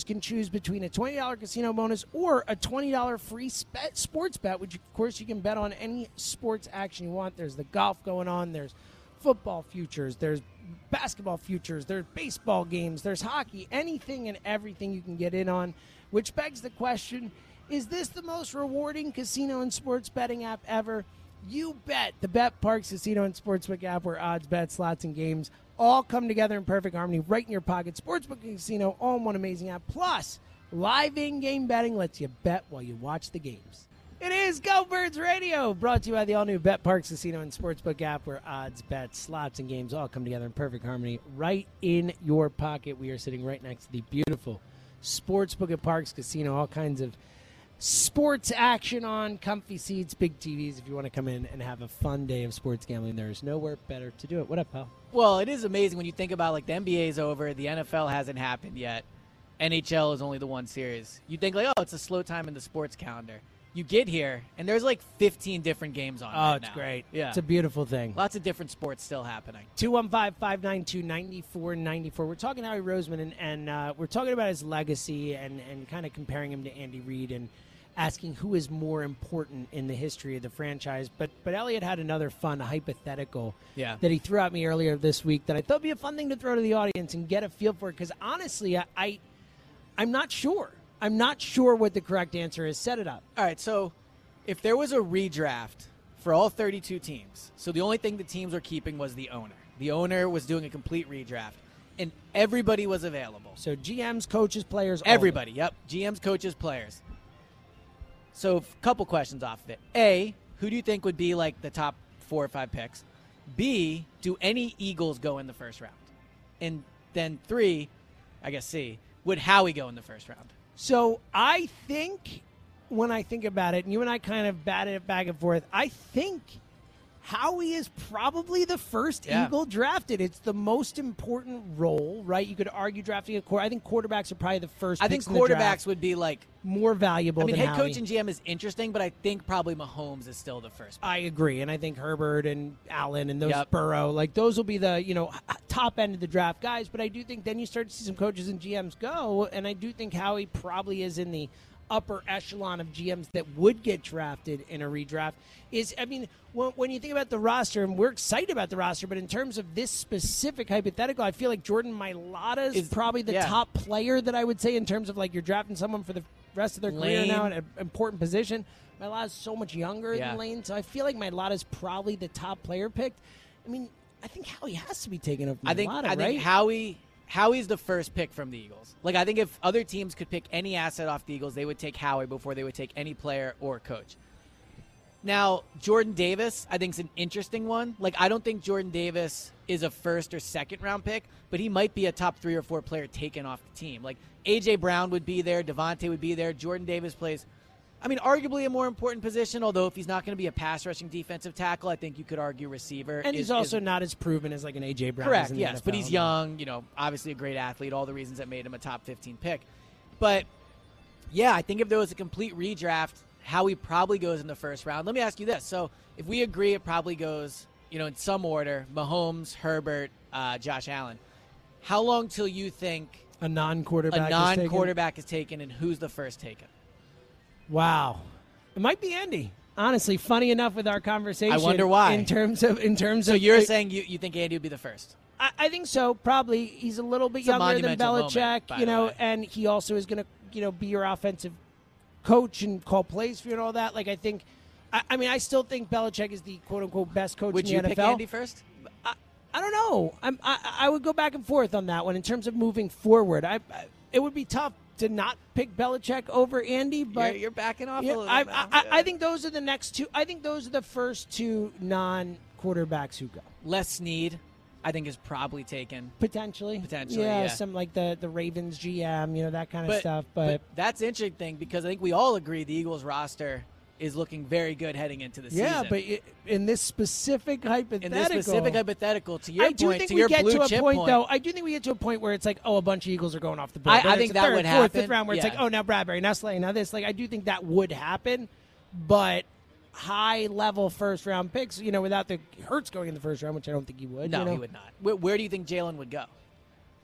can choose between a $20 casino bonus or a $20 free sports bet, which, of course, you can bet on any sports action you want. There's the golf going on. There's football futures. There's basketball futures, there's baseball games, there's hockey, anything and everything you can get in on, which begs the question, Is this the most rewarding casino and sports betting app ever? You bet. The Bet Parks Casino and Sportsbook app, where odds, bets, slots, and games all come together in perfect harmony right in your pocket. Sportsbook and casino, all in one amazing app. Plus, live in-game betting lets you bet while you watch the games. It is Go Birds Radio, brought to you by the all-new Bet Parks Casino and Sportsbook app, where odds, bets, slots, and games all come together in perfect harmony right in your pocket. We are sitting right next to the beautiful Sportsbook at Parks Casino. All kinds of sports action on comfy seats, big TVs. If you want to come in and have a fun day of sports gambling, there is nowhere better to do it. What up, pal? Well, it is amazing when you think about, like, the NBA's over, the NFL hasn't happened yet, NHL is only the one series. You think, like, oh, it's a slow time in the sports calendar. You get here, and there's like 15 different games on. Oh, it's great. Yeah. It's a beautiful thing. Lots of different sports still happening. 215-592-9494. We're talking Howie Roseman, and we're talking about his legacy and kind of comparing him to Andy Reid and asking who is more important in the history of the franchise. But Elliot had another fun hypothetical that he threw at me earlier this week that I thought would be a fun thing to throw to the audience and get a feel for it, because honestly, I'm not sure. I'm not sure what the correct answer is. Set it up. All right, so if there was a redraft for all 32 teams, so the only thing the teams were keeping was the owner. The owner was doing a complete redraft, and everybody was available. So GMs, coaches, players, everybody, yep. GMs, coaches, players. So a couple questions off of it. A, who do you think would be, like, the top 4 or 5 picks? B, do any Eagles go in the first round? And then 3, I guess C, would Howie go in the first round? So I think, when I think about it, and you and I kind of batted it back and forth, I think Howie is probably the first Eagle drafted. It's the most important role, right? You could argue drafting a quarterback. I think quarterbacks are probably the first. I think quarterbacks would be, like, more valuable. I mean, head coach and GM is interesting, but I think probably Mahomes is still the first pick. I agree, and I think Herbert and Allen and those Burrow, like, those will be the top end of the draft guys. But I do think then you start to see some coaches and GMs go, and I do think Howie probably is in the upper echelon of GMs that would get drafted in a redraft. Is, I mean, when you think about the roster, and we're excited about the roster, but in terms of this specific hypothetical, I feel like Jordan Mailata is probably the top player that I would say in terms of, like, you're drafting someone for the rest of their career now in an important position. Mailata's so much younger than Lane, so I feel like Mailata's probably the top player picked. I mean, I think Howie has to be taken up. I think Howie's the first pick from the Eagles. Like, I think if other teams could pick any asset off the Eagles, they would take Howie before they would take any player or coach. Now, Jordan Davis, I think, is an interesting one. Like, I don't think Jordan Davis is a first or second round pick, but he might be a top 3 or 4 player taken off the team. Like, A.J. Brown would be there. Devontae would be there. Jordan Davis plays, I mean, arguably a more important position, although if he's not going to be a pass-rushing defensive tackle, I think you could argue receiver. And he's also not as proven as, like, an A.J. Brown. Correct, yes, but he's young, obviously a great athlete, all the reasons that made him a top 15 pick. But, yeah, I think if there was a complete redraft, Howie probably goes in the first round. Let me ask you this. So if we agree it probably goes, in some order, Mahomes, Herbert, Josh Allen, how long till you think a non-quarterback is taken, and who's the first taken? Wow. It might be Andy. Honestly, funny enough with our conversation. I wonder why. In terms of, so you're saying you think Andy would be the first? I think so, probably. He's a little bit younger than Belichick, and he also is going to, be your offensive coach and call plays for you and all that. Like, I think, I still think Belichick is the quote-unquote best coach in the NFL. Would you pick Andy first? I don't know. I would go back and forth on that one in terms of moving forward. It would be tough to not pick Belichick over Andy, but you're backing off a little bit. I think those are the next two. I think those are the first two non-quarterbacks who go. Les Snead, I think, is probably taken. Potentially, yeah. Some, like, the Ravens GM, that kind of stuff. But that's an interesting thing, because I think we all agree the Eagles roster is looking very good heading into the season. Yeah, but in this specific hypothetical, to your point, I do think we get to a point where it's like, oh, a bunch of Eagles are going off the board. I think that would happen. Fifth round, where it's like, oh, now Bradbury, now Slay, now this. Like, I do think that would happen, but high-level first-round picks, without the Hurts going in the first round, which I don't think he would. No, he would not. Where do you think Jalen would go?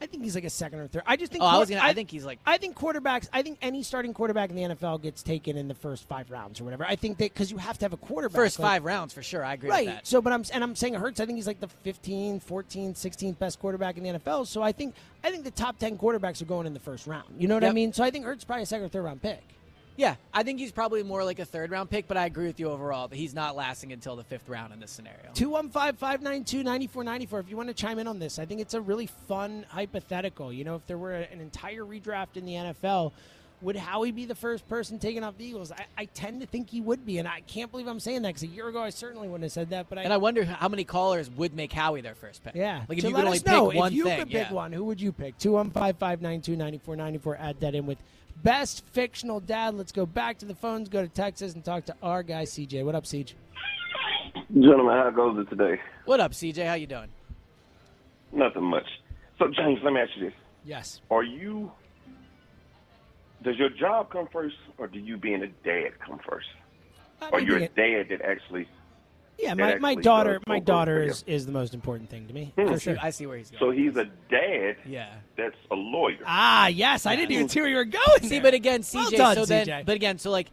I think he's like a second or third. I just think. I think he's like. I think quarterbacks. I think any starting quarterback in the NFL gets taken in the first 5 rounds or whatever. I think that because you have to have a quarterback. First 5 rounds for sure. I agree with that. So, but I'm saying Hurts. I think he's like the 15, 14, 16th best quarterback in the NFL. So I think the top 10 quarterbacks are going in the first round. You know what I mean? So I think Hurts is probably a second or third round pick. Yeah, I think he's probably more like a third-round pick, but I agree with you overall that he's not lasting until the fifth round in this scenario. 215-592-9494 if you want to chime in on this. I think it's a really fun hypothetical. You know, if there were an entire redraft in the NFL, would Howie be the first person taken off the Eagles? I tend to think he would be, and I can't believe I'm saying that because a year ago I certainly wouldn't have said that. But I wonder how many callers would make Howie their first pick. Yeah. Like if you could only pick one thing. If you could pick one, who would you pick? 215-592-9494. Add that in with Best Fictional Dad. Let's go back to the phones, go to Texas, and talk to our guy, CJ. What up, CJ? Gentlemen, how goes it today? What up, CJ? How you doing? Nothing much. So, James, let me ask you this. Yes. Does your job come first, or do you being a dad come first? Or you're a dad that actually... Yeah, my daughter is the most important thing to me. For sure. I see where he's going. So he's a dad that's a lawyer. Ah, yes. I didn't even see where you were going. See, but again, CJ, well done, so then CJ. But again, so like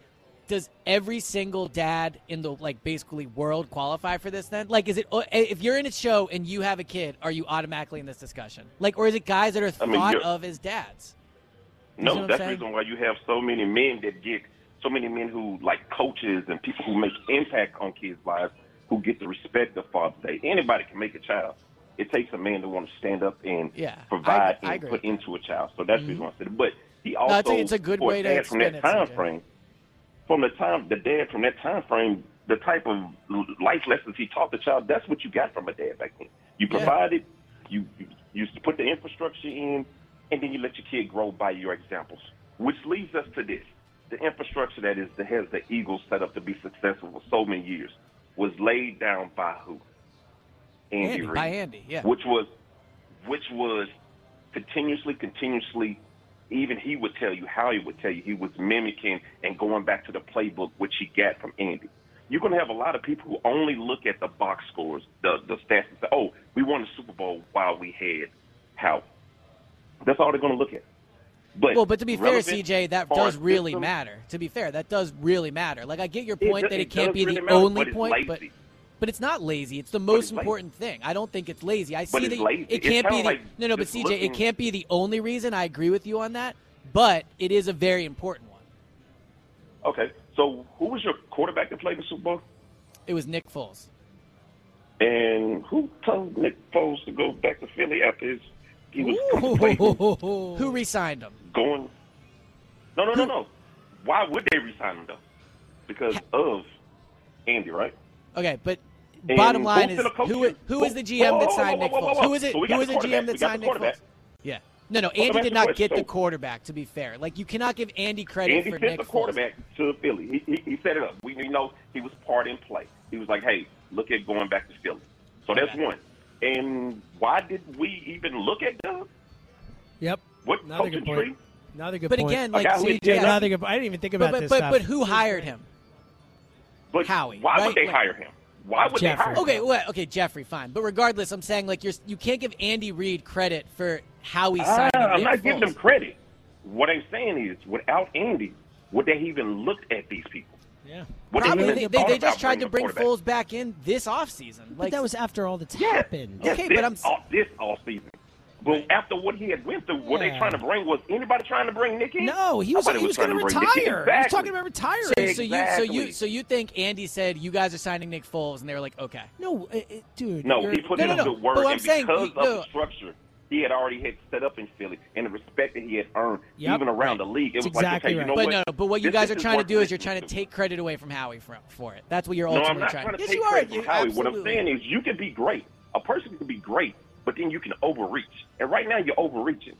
does every single dad in the like basically world qualify for this then? Like is it if you're in a show and you have a kid, are you automatically in this discussion? Like or is it guys that are thought of as dads? No, that's the reason why you have so many men that get so many men who like coaches and people who make impact on kids' lives. Who get the respect of Father's Day. Anybody can make a child. It takes a man to want to stand up and provide and put into a child. So that's what he wants to do. But he also, it's a good way to explain it. From the dad from that time frame, the type of life lessons he taught the child, that's what you got from a dad back then. You provided, you put the infrastructure in, and then you let your kid grow by your examples, which leads us to this. The infrastructure that has the Eagles set up to be successful for so many years was laid down by who? Andy Reid. By Andy, yeah. Which was continuously, even he would tell you, Howie would tell you, he was mimicking and going back to the playbook, which he got from Andy. You're going to have a lot of people who only look at the box scores, the stats, and say, oh, we won the Super Bowl while we had Howie. That's all they're going to look at. But to be fair, CJ, that does really matter. To be fair, that does really matter. Like, I get your point that it can't be the only point, but it's not lazy. It's the most important thing. I don't think it's lazy. I see that it can't be the – no, but CJ, it can't be the only reason. I agree with you on that, but it is a very important one. Okay, so who was your quarterback that played in the Super Bowl? It was Nick Foles. And who told Nick Foles to go back to Philly after his – He was complaining. Who re-signed him? No. Why would they re-sign him, though? Because of Andy, right? Okay, but and bottom line is, who is the GM that signed Nick Foles? Who is it? Who is the GM that signed Nick Foles? Yeah. No, Andy did not get the quarterback, to be fair. Like, you cannot give Andy credit for Nick Foles. Andy sent the quarterback to Philly. He set it up. We know he was part in play. He was like, hey, look at going back to Philly. So that's one. And why did we even look at Doug? Yep. What coaching tree? Another good point. But again, like CJ, I didn't even think about this stuff. But who hired him? But Howie. Why would they hire him? Why would they hire him? Okay, Jeffrey, fine. But regardless, I'm saying like you can't give Andy Reid credit for Howie signing Nick Foles. I'm not giving him credit. What I'm saying is, without Andy, would they even look at these people? Yeah. They just tried to bring Foles back in this offseason. But that was after all that's happened. Okay, but I'm this offseason. But after what he had went through, what they trying to bring was anybody trying to bring Nick in? No, he was going to retire. Exactly. He was talking about retiring. So you think Andy said you guys are signing Nick Foles, and they were like, okay? No, dude. No, he put in a good word, and because of the structure he had already set up in Philly, and the respect that he had earned, even around the league. It was exactly like, okay, you know what? But what you guys are trying to do is you're trying to take credit away from Howie for it. That's what you're ultimately trying to do. Yes, you are. From Howie. What I'm saying is you can be great. A person can be great, but then you can overreach. And right now you're overreaching.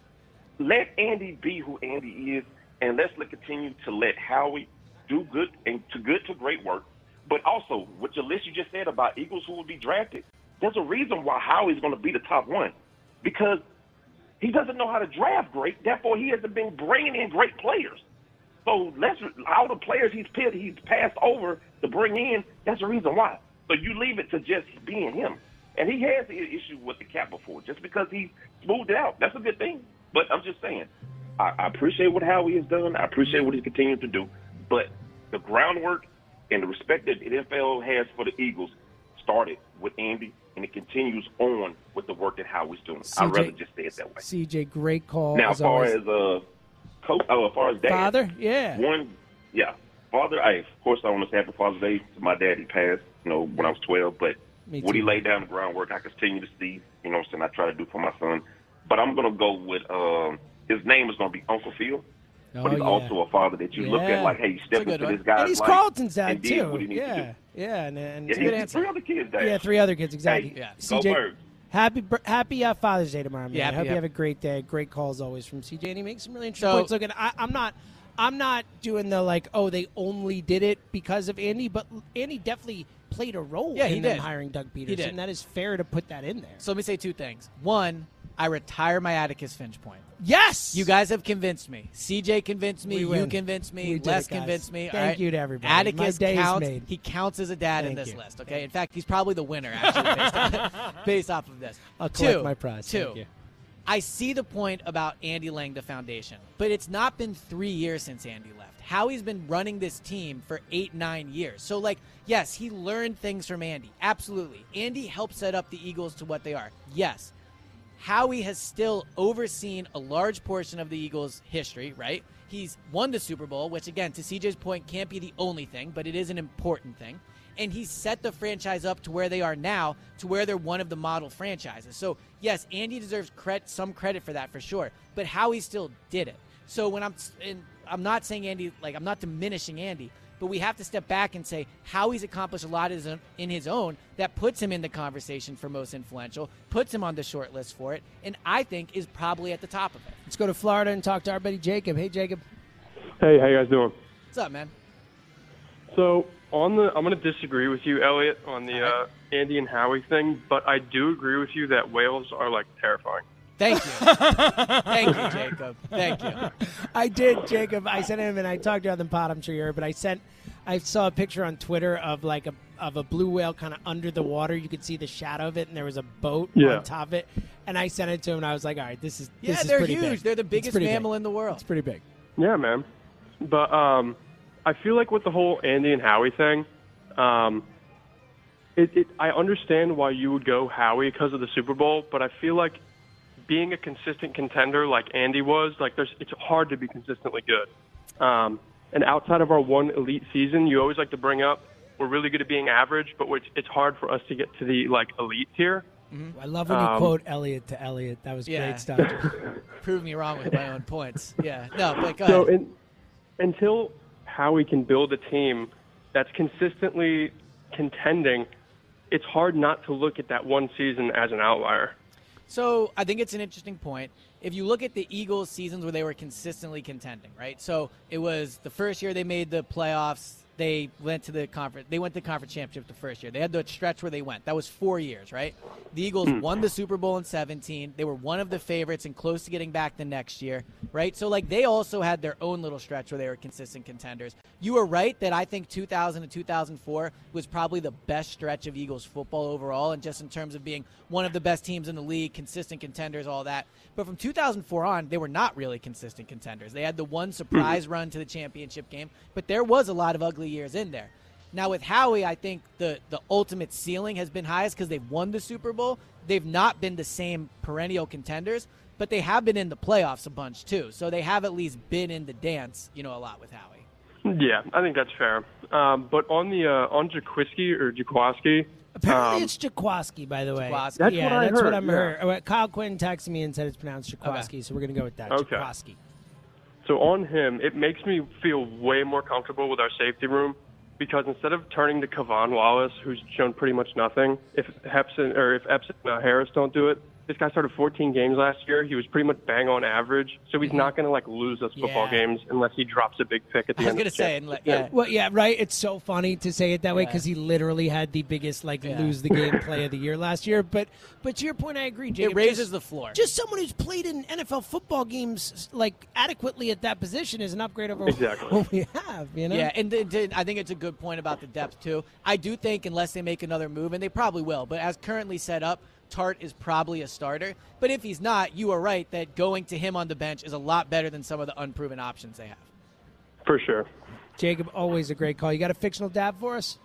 Let Andy be who Andy is, and let's continue to let Howie do good to great work. But also, with your list you just said about Eagles who will be drafted, there's a reason why Howie's going to be the top one. Because he doesn't know how to draft great, therefore he hasn't been bringing in great players. So all the players he's passed over to bring in, that's the reason why. So you leave it to just being him. And he has the issue with the cap before, just because he smoothed it out. That's a good thing. But I'm just saying, I appreciate what Howie has done. I appreciate what he's continued to do. But the groundwork and the respect that the NFL has for the Eagles started with Andy, and it continues on with the work that Howie's doing. CJ, I'd rather just say it that way. CJ, great call. Now, as far as dad, father, yeah. One Yeah. Of course I want to say happy Father's Day. My daddy passed, when I was 12, but when he laid down the groundwork, I continue to see, I try to do for my son. But I'm going to go with, his name is going to be Uncle Phil. Oh, but he's also a father that you look at like, hey, you step into this guy's life. And he's Carlton's dad, too. What he needs to do. Yeah, and it's a good answer. 3 other kids, Dad. Yeah, 3 other kids, exactly. Hey, CJ, go Birds. Happy Father's Day tomorrow, man. Yeah, I hope you have a great day. Great calls always from CJ. And he makes some really interesting points. Look, and I'm not doing the they only did it because of Andy, but Andy definitely played a role in them hiring Doug Pederson. That is fair to put that in there. So let me say 2 things. 1, I retire my Atticus Finch point. Yes! You guys have convinced me. CJ convinced me. You convinced me. Les convinced me. Thank you to everybody. Atticus counts. He counts as a dad in this list, okay? In fact, he's probably the winner, actually, based off of this. I'll collect my prize. 2, I see the point about Andy laying the foundation, but it's not been 3 years since Andy left. Howie's been running this team for 8-9 years. So, yes, he learned things from Andy. Absolutely. Andy helped set up the Eagles to what they are. Yes. Howie has still overseen a large portion of the Eagles' history, right? He's won the Super Bowl, which, again, to CJ's point, can't be the only thing, but it is an important thing. And he set the franchise up to where they are now, to where they're one of the model franchises. So, yes, Andy deserves some credit for that for sure, but Howie still did it. So when I'm not saying Andy, I'm not diminishing Andy, but we have to step back and say how he's accomplished a lot in his own that puts him in the conversation for most influential, puts him on the short list for it, and I think is probably at the top of it. Let's go to Florida and talk to our buddy Jacob. Hey, Jacob. Hey, how you guys doing? What's up, man? So I'm going to disagree with you, Elliot, on the Andy and Howie thing, but I do agree with you that whales are, terrifying. Thank you. Thank you, Jacob. Thank you. I did, Jacob. I sent him, and I talked about the pod, I'm sure you heard, but I saw a picture on Twitter of a blue whale kind of under the water. You could see the shadow of it, and there was a boat on top of it. And I sent it to him, and I was like, all right, this is they're pretty huge. Big. They're the biggest mammal in the world. It's pretty big. Yeah, man. But I feel like with the whole Andy and Howie thing, I understand why you would go Howie because of the Super Bowl, but I feel like being a consistent contender like Andy was, it's hard to be consistently good. And outside of our one elite season, you always like to bring up, we're really good at being average, but it's hard for us to get to the elite tier. Mm-hmm. I love when you quote Elliot to Elliot. That was great stuff. Prove me wrong with my own points. Yeah. No, but go ahead. So until Howie can build a team that's consistently contending, it's hard not to look at that one season as an outlier. So I think it's an interesting point. If you look at the Eagles' seasons where they were consistently contending, right? So it was the first year they made the playoffs. They went to the conference. They went to the conference championship the first year. They had the stretch where they went. That was 4 years, right? The Eagles won the Super Bowl in 2017. They were one of the favorites and close to getting back the next year, right? So they also had their own little stretch where they were consistent contenders. You were right that I think 2000 to 2004 was probably the best stretch of Eagles football overall, and just in terms of being one of the best teams in the league, consistent contenders, all that. But from 2004 on, they were not really consistent contenders. They had the one surprise run to the championship game, but there was a lot of ugly years in there. Now with Howie, I think the ultimate ceiling has been highest because they've won the Super Bowl. They've not been the same perennial contenders, but they have been in the playoffs a bunch too. So they have at least been in the dance, a lot with Howie. Yeah, I think that's fair. But on the on Jaquiski or Jaquiski. Apparently it's Jaquiski, by the way. That's what I'm heard. Kyle Quinn texted me and said it's pronounced Jaquiski, so we're going to go with that. Okay. Jaquiski. So on him, it makes me feel way more comfortable with our safety room because instead of turning to Kavon Wallace, who's shown pretty much nothing, if Epps and Harris don't do it, this guy started 14 games last year. He was pretty much bang on average, so he's not going to lose us football games unless he drops a big pick at the end. I was going to say, right? It's so funny to say it that way because he literally had the biggest lose the game play of the year last year. But to your point, I agree, Jacob. It raises the floor. Just someone who's played in NFL football games adequately at that position is an upgrade over what we have. Yeah, and I think it's a good point about the depth too. I do think unless they make another move, and they probably will, but as currently set up, Tart is probably a starter, but if he's not, you are right that going to him on the bench is a lot better than some of the unproven options they have. For sure. Jacob, always a great call. You got a fictional dab for us?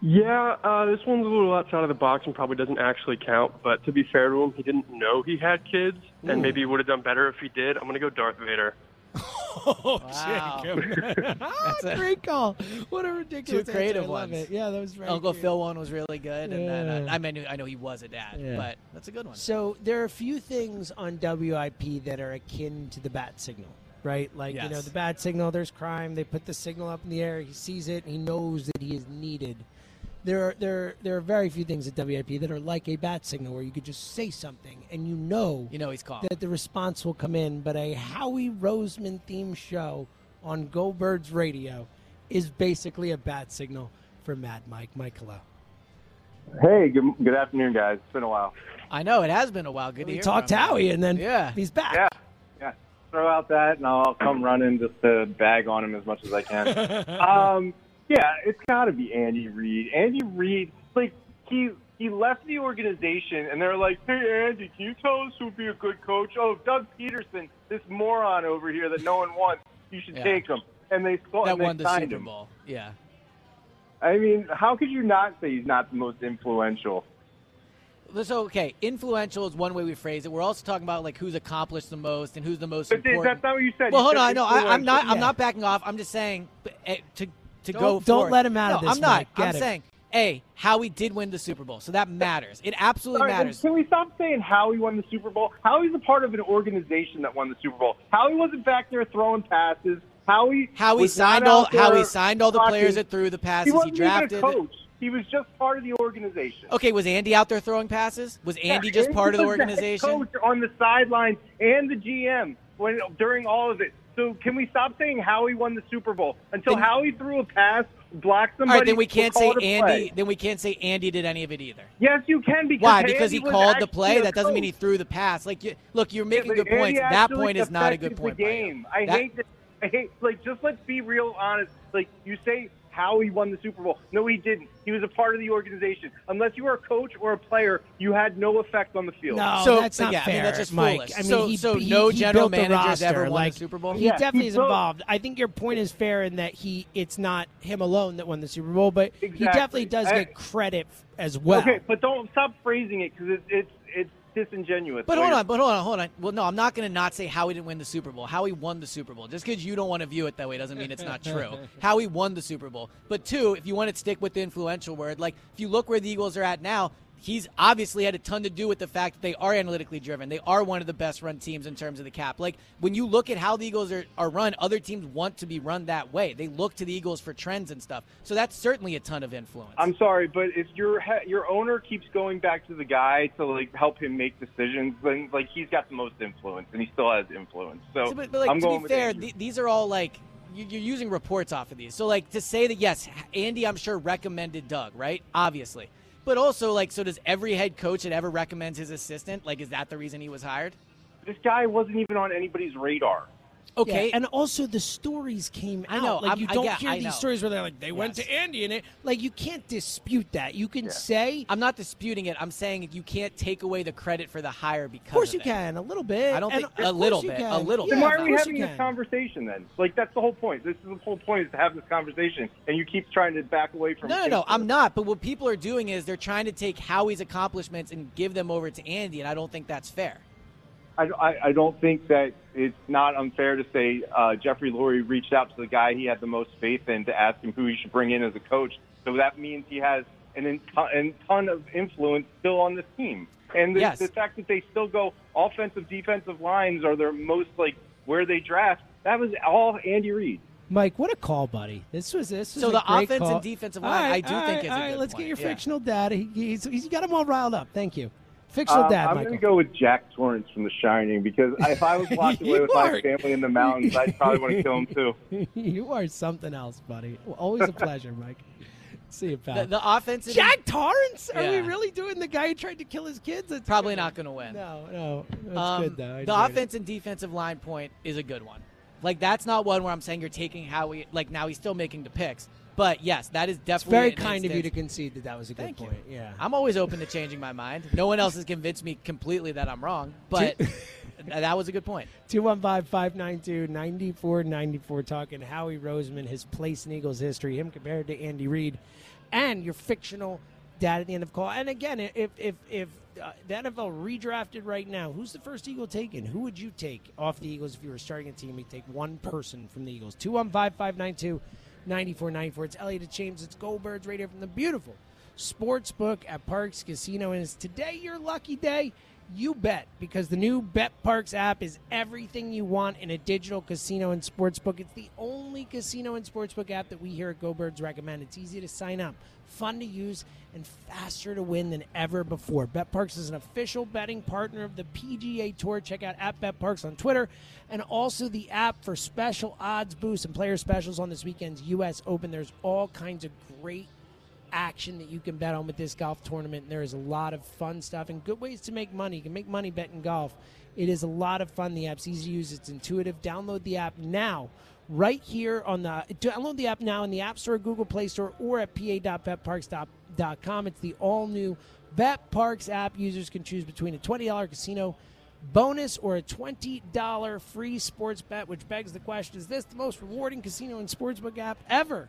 Yeah, this one's a little outside of the box and probably doesn't actually count, but to be fair to him, he didn't know he had kids, and maybe he would have done better if he did. I'm going to go Darth Vader. Oh, wow. Jacob. Great call. What a ridiculous two creative answer. Ones. I love it. Yeah, that was right. Uncle Phil one was really good. Yeah. And then I know he was a dad, but that's a good one. So there are a few things on WIP that are akin to the bat signal, right? Like, you know, the bat signal, there's crime. They put the signal up in the air. He sees it, and he knows that he is needed. There are very few things at WIP that are like a bat signal where you could just say something and you know he's called, that the response will come in. But a Howie Roseman themed show on Go Birds Radio is basically a bat signal for Mad Mike. Mike, hello. Hey, good afternoon, guys. It's been a while. I know it has been a while. Good to hear. We talked to Howie, and then he's back. Yeah. Throw out that, and I'll come running just to bag on him as much as I can. Yeah, it's got to be Andy Reid. Andy Reid, like, he left the organization, and they're like, hey, Andy, can you tell us who would be a good coach? Oh, Doug Pederson, this moron over here that no one wants. You should take him. And they saw that won the Super Bowl. Yeah. I mean, how could you not say he's not the most influential? Okay, influential is one way we phrase it. We're also talking about, like, who's accomplished the most and who's the most important. But that's not what you said. Well, hold on. No, I'm not backing off. I'm just saying don't let him out of this. I'm not. I'm saying, hey, Howie did win the Super Bowl, so that matters. It absolutely matters. Can we stop saying Howie won the Super Bowl? Howie's a part of an organization that won the Super Bowl. Howie wasn't back there throwing passes. Howie signed all the players that threw the passes. He drafted. Even a coach. He was just part of the organization. Okay, was Andy out there throwing passes? Was Andy just part of the organization? Coach on the sidelines and the GM during all of it. So can we stop saying Howie won the Super Bowl? Until Howie threw a pass, blocked somebody. All right, then we can't say Andy. Then we can't say Andy did any of it either. Yes, you can. Why? Because he called the play. That doesn't mean he threw the pass. Like, you're making good points. That point is not a good point. Just let's be real honest. Like, you say Howie won the Super Bowl. No, he didn't. He was a part of the organization. Unless you were a coach or a player, you had no effect on the field. No, so that's not fair. I mean, that's just Mike. Foolish. I mean, no general manager's ever won the Super Bowl. He definitely is involved. I think your point is fair in that it's not him alone that won the Super Bowl, but he definitely does get credit as well. Okay, but don't stop phrasing it because it's disingenuous. But hold on. Well, no, I'm not going to not say Howie didn't win the Super Bowl. Howie won the Super Bowl. Just because you don't want to view it that way doesn't mean it's not true. Howie won the Super Bowl. But two, if you want to stick with the influential word, like if you look where the Eagles are at now, he's obviously had a ton to do with the fact that they are analytically driven. They are one of the best run teams in terms of the cap. Like, when you look at how the Eagles are run, other teams want to be run that way. They look to the Eagles for trends and stuff. So that's certainly a ton of influence. I'm sorry, but if your owner keeps going back to the guy to, like, help him make decisions, then, like, he's got the most influence, and he still has influence. So but like, I'm to going be fair, these are all, like, you're using reports off of these. So, like, to say that, yes, Andy, I'm sure, recommended Doug, right? Obviously. But also, like, so does every head coach that ever recommends his assistant? Like, is that the reason he was hired? This guy wasn't even on anybody's radar. Okay. Yeah, and also the stories came out. I know. Like, you don't hear these stories where they're like, they went to Andy and it. Like, you can't dispute that. You can say. I'm not disputing it. I'm saying you can't take away the credit for the hire because of course you can. A little bit. I don't think a little bit. A little bit. Then why are we having this conversation then? Like, that's the whole point. This is the whole point is to have this conversation. And you keep trying to back away from it. No, I'm not. But what people are doing is they're trying to take Howie's accomplishments and give them over to Andy. And I don't think that's fair. I don't think that it's not unfair to say Jeffrey Lurie reached out to the guy he had the most faith in to ask him who he should bring in as a coach. So that means he has a ton of influence still on this team. And the fact that they still go offensive, defensive lines are their most, like, where they draft, that was all Andy Reid. Mike, what a call, buddy. This was so a great offense call. And defensive line, right, I do think is a good point. Let's get your fictional dad. He's got him all riled up. Thank you. Fictional dad, I'm going to go with Jack Torrance from The Shining because if I was locked away with my family in the mountains, I'd probably want to kill him too. You are something else, buddy. Always a pleasure, Mike. See you, pal. The offensive Jack Torrance? Are we really doing the guy who tried to kill his kids? That's probably not going to win. No. That's good, though. The offense and defensive line point is a good one. Like, that's not one where I'm saying you're taking Howie. Like, now he's still making the picks. But, yes, that is definitely very kind of you to concede that was a good point. Yeah. I'm always open to changing my mind. No one else has convinced me completely that I'm wrong, but that was a good point. 215-592-9494 talking Howie Roseman, his place in Eagles history, him compared to Andy Reid, and your fictional that at the end of call. And again, if the NFL redrafted right now, who's the first Eagle taken? Who would you take off the Eagles if you were starting a team? You'd take one person from the Eagles. 215-592-9494. It's Elliot and James. It's Go Birds Radio from the beautiful Sportsbook at Parks Casino. And is today your lucky day? You bet, because the new Bet Parks app is everything you want in a digital casino and sportsbook. It's the only casino and sportsbook app that we here at Go Birds recommend. It's easy to sign up, fun to use, and faster to win than ever before. Bet Parks is an official betting partner of the PGA Tour. Check out @BetParks on Twitter, and also the app for special odds boosts and player specials on this weekend's U.S. Open. There's all kinds of great action that you can bet on with this golf tournament. There is a lot of fun stuff and good ways to make money. You can make money betting golf. It is a lot of fun. The app's easy to use. It's intuitive. Download the app now right here on the in the App Store, Google Play Store, or at pa.betparks.com. It's the all-new Bet Parks app. Users can choose between a $20 casino bonus or a $20 free sports bet, which begs the question, is this the most rewarding casino and sportsbook app ever?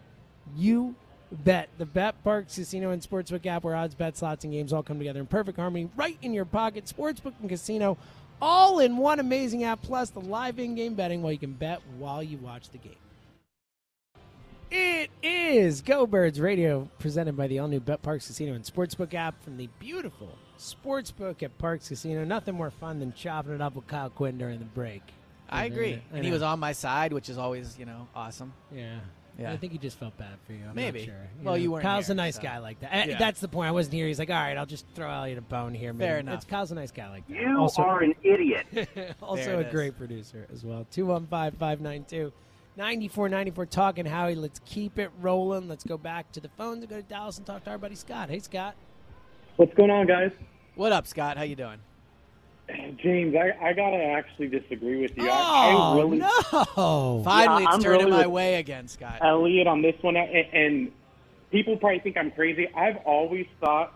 You bet. The Bet Parks Casino and Sportsbook app, where odds, bet slots, and games all come together in perfect harmony right in your pocket. Sportsbook and casino all in one amazing app, plus the live in-game betting while you can bet while you watch the game. It is Go Birds Radio, presented by the all-new Bet Parks Casino and Sportsbook app from the beautiful Sportsbook at Parks Casino. Nothing more fun than chopping it up with Kyle Quinn during the break. I agree. And he was on my side, which is always, awesome. Yeah. Yeah. I think he just felt bad for you. I'm not sure. You weren't. Kyle's a nice guy like that. Yeah. That's the point. I wasn't here. He's like, all right, I'll just throw Elliot a bone here. Man. Fair enough. Kyle's a nice guy like that. You also, are an idiot. Also a great producer as well. 215-592-9494. Talking Howie. Let's keep it rolling. Let's go back to the phones and go to Dallas and talk to our buddy Scott. Hey, Scott. What's going on, guys? What up, Scott? How you doing? James, I got to actually disagree with you. Finally, it's turning my way again, Scott. Elliot on this one, and people probably think I'm crazy. I've always thought,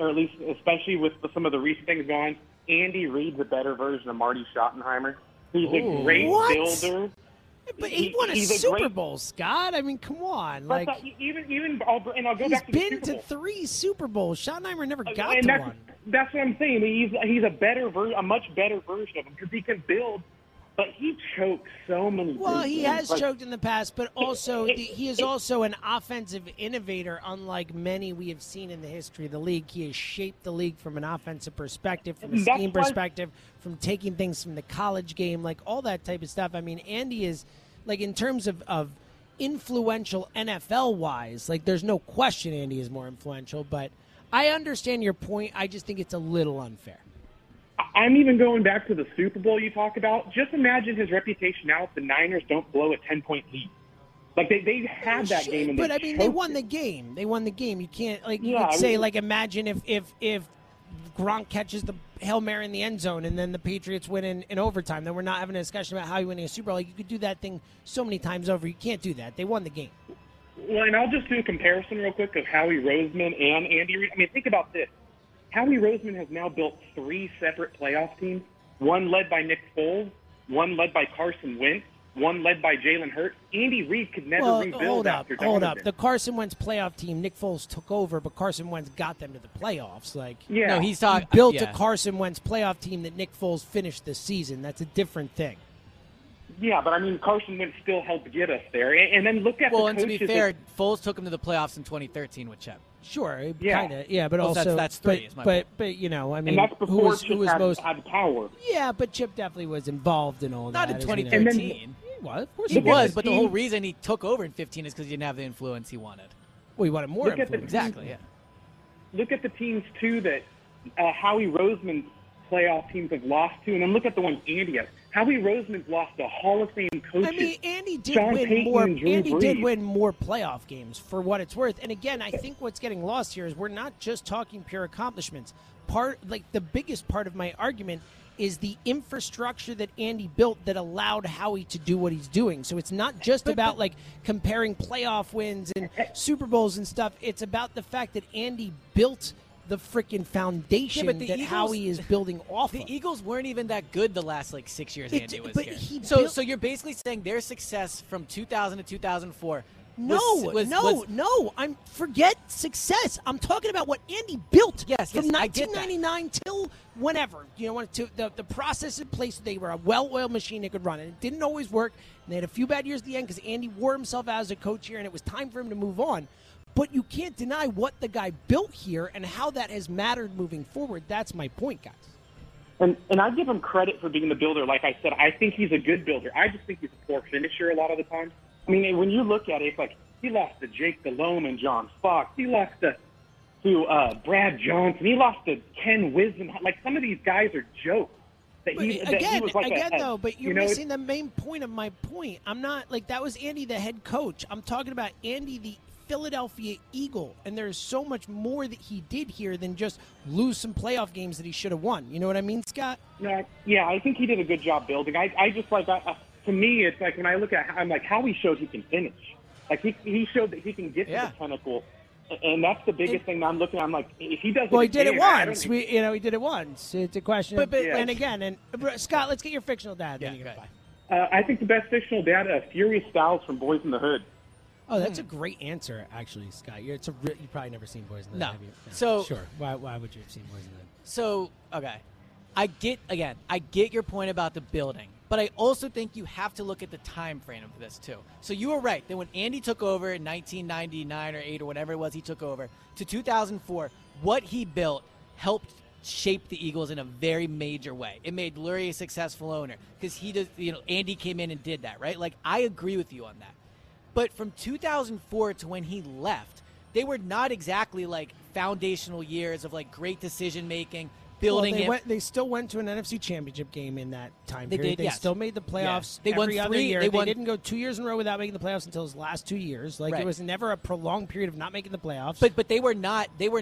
or at least especially with some of the recent things going on, Andy Reid's a better version of Marty Schottenheimer. He's a great builder. But he won a Super Bowl, Scott. I mean, come on. I'll go back to the Super Bowl. He's been to 3 Super Bowls. Schottenheimer never got to one. That's what I'm saying. He's a much better version of him because he can build, but he chokes so many. Well, he has choked in the past, but also he is also an offensive innovator, unlike many we have seen in the history of the league. He has shaped the league from an offensive perspective, from a scheme perspective, from taking things from the college game, like all that type of stuff. I mean, Andy is, like, in terms of influential NFL-wise, like, there's no question Andy is more influential, but I understand your point. I just think it's a little unfair. I'm even going back to the Super Bowl you talk about. Just imagine his reputation now if the Niners don't blow a 10-point lead. Like, they had that game. But, I mean, they won the game. You can't, like, imagine if Gronk catches the Hail Mary in the end zone and then the Patriots win in overtime. Then we're not having a discussion about how you win a Super Bowl. Like, you could do that thing so many times over. You can't do that. They won the game. Well, and I'll just do a comparison real quick of Howie Roseman and Andy Reid. I mean, think about this. Howie Roseman has now built 3 separate playoff teams, one led by Nick Foles, one led by Carson Wentz, one led by Jalen Hurts. Andy Reid could never rebuild after Donovan. Hold up. The Carson Wentz playoff team, Nick Foles took over, but Carson Wentz got them to the playoffs. No, he built a Carson Wentz playoff team that Nick Foles finished this season. That's a different thing. Yeah, but I mean, Carson Wentz still helped get us there. And then look at the coaches. Well, and to be fair, Foles took him to the playoffs in 2013 with Chip. Sure, yeah. Kind of, yeah, but also that's 3 is my point. But I mean, and that's before Chip had power. Yeah, but Chip definitely was involved in all that. Not in 2013. Well, of course he was, but the whole reason he took over in 2015 is because he didn't have the influence he wanted. Well, he wanted more influence. Exactly, yeah. Look at the teams, too, that Howie Roseman's playoff teams have lost to, and then look at the ones Andy has. Howie Roseman's lost the Hall of Fame coaches. I mean, Andy did win more playoff games for what it's worth. And again, I think what's getting lost here is we're not just talking pure accomplishments. The biggest part of my argument is the infrastructure that Andy built that allowed Howie to do what he's doing. So it's not just about comparing playoff wins and Super Bowls and stuff. It's about the fact that Andy built the freaking foundation that Howie is building off of. The Eagles weren't even that good the last 6 years Andy was here. So you're basically saying their success from 2000 to 2004 No. Forget success. I'm talking about what Andy built from 1999 till whenever. You know, to the process in place, they were a well-oiled machine that could run, and it didn't always work. And they had a few bad years at the end because Andy wore himself out as a coach here, and it was time for him to move on. But you can't deny what the guy built here and how that has mattered moving forward. That's my point, guys. And I give him credit for being the builder. Like I said, I think he's a good builder. I just think he's a poor finisher a lot of the time. I mean, when you look at it, it's like he lost to Jake Delhomme and John Fox. He lost to Brad Jones. And he lost to Ken Wisdom. Like, some of these guys are jokes. But you're missing the main point of my point. I'm not, like, that was Andy, the head coach. I'm talking about Andy, the Philadelphia Eagle, and there's so much more that he did here than just lose some playoff games that he should have won. You know what I mean, Scott? Yeah, I think he did a good job building. I to me, it's like when I look at, I'm like, Howie showed he can finish. Like he showed that he can get to the pinnacle, and that's the biggest thing that I'm looking at. I'm like, if he doesn't, well, he did it once. He did it once. It's a question, and Scott, let's get your fictional dad. Yeah, I think the best fictional dad, Furious Styles from Boys in the Hood. Oh, that's a great answer, actually, Scott. You've probably never seen Boys in the Hood. No. So sure. Why would you have seen Boys in the Hood? So okay, I get your point about the building, but I also think you have to look at the time frame of this too. So you were right that when Andy took over in 1999 or 8 or whatever it was, he took over to 2004. What he built helped shape the Eagles in a very major way. It made Lurie a successful owner because he does. You know, Andy came in and did that, right? Like, I agree with you on that. But from 2004 to when he left, they were not exactly like foundational years of like great decision-making, building. Well, they still went to an NFC Championship game in that time period. They still made the playoffs every other year. They didn't go 2 years in a row without making the playoffs until his last 2 years. Like, it was never a prolonged period of not making the playoffs. But they were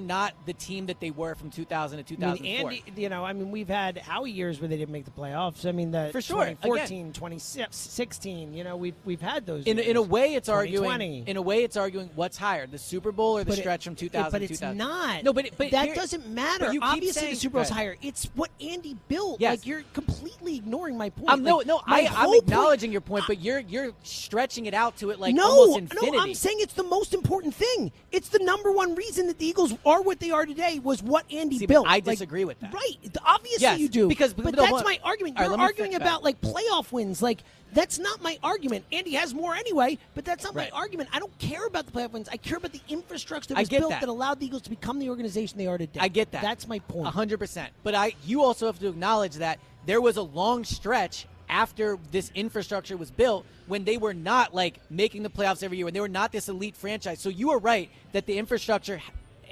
not the team that they were from 2000 to 2004. I mean, Andy, we've had Howie years where they didn't make the playoffs. I mean, the 2014, 2016. You know, we've had those. In a way, it's arguing. In a way, it's arguing what's higher, the Super Bowl or the stretch from 2000 to 2000. But it's not. No, but that doesn't matter. Obviously, the Super Bowl higher. It's what Andy built. Yes. Like, you're completely ignoring my point. I'm acknowledging your point, but you're stretching it out to it like almost infinity. No, I'm saying it's the most important thing. It's the number one reason that the Eagles are what they are today was what Andy built. I disagree with that. Right. Obviously you do. That's my argument. You're arguing about like playoff wins. Like, that's not my argument. Andy has more anyway, but that's not my argument. I don't care about the playoff wins. I care about the infrastructure that was built that allowed the Eagles to become the organization they are today. I get that. That's my point. 100%. But you also have to acknowledge that there was a long stretch after this infrastructure was built when they were not like making the playoffs every year, when they were not this elite franchise. So you are right that the infrastructure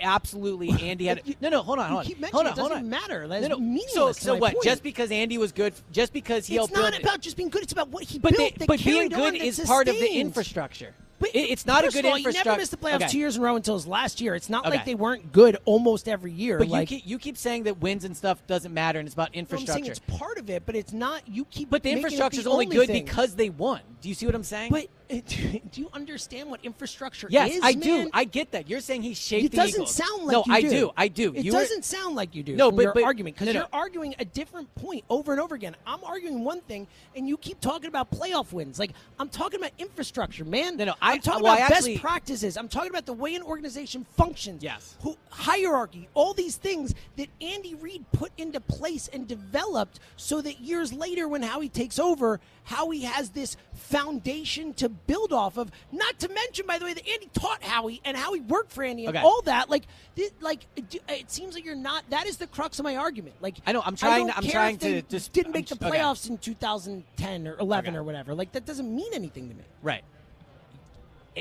absolutely Andy had it. No, hold on. You keep mentioning it doesn't matter. That's meaningless. So what? Just because Andy was good, just because he helped build it. It's not about just being good. It's about what he built. But being good is part of the infrastructure. It's not a good infrastructure. He never missed the playoffs 2 years in a row until his last year. It's not like they weren't good almost every year. But like, you keep saying that wins and stuff doesn't matter and it's about infrastructure. I'm saying it's part of it, but it's not. You keep. But the infrastructure is only good because they won. Do you see what I'm saying? But do you understand what infrastructure is? Yes, I do. I get that. You're saying he shaped the Eagles. It doesn't sound like you do. No, I do. It doesn't sound like you do. No, but your argument, because you're arguing a different point over and over again. I'm arguing one thing, and you keep talking about playoff wins. Like, I'm talking about infrastructure, man. No, I'm talking about best practices. I'm talking about the way an organization functions. Yes. Hierarchy. All these things that Andy Reid put into place and developed so that years later when Howie takes over, Howie has this foundation to build off of, not to mention, by the way, that Andy taught Howie and Howie worked for Andy and all that. Like it seems like you're not. That is the crux of my argument. Like, I know I'm trying to didn't make the playoffs in 2010 or 11 or whatever. Like, that doesn't mean anything to me. Right.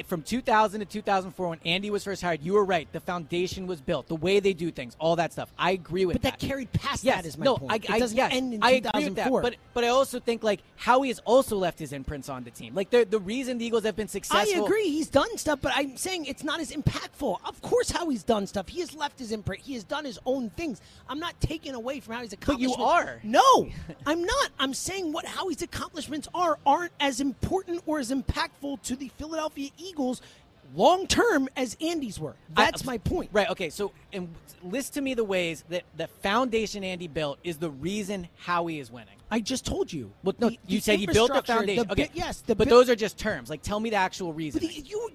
From 2000 to 2004, when Andy was first hired, you were right. The foundation was built. The way they do things, all that stuff. I agree with that. But that carried past that is my point. It doesn't end in 2004. I agree with that. But I also think, like, Howie has also left his imprints on the team. Like, the reason the Eagles have been successful. I agree. He's done stuff, but I'm saying it's not as impactful. Of course Howie's done stuff. He has left his imprint. He has done his own things. I'm not taking away from Howie's accomplishments. But you are. No, I'm not. I'm saying what Howie's accomplishments aren't as important or as impactful to the Philadelphia Eagles long-term as Andy's were. That's my point. Right, okay, so and list to me the ways that the foundation Andy built is the reason Howie is winning. I just told you. Well, no, you said he built the foundation. But those are just terms. Like, tell me the actual reason.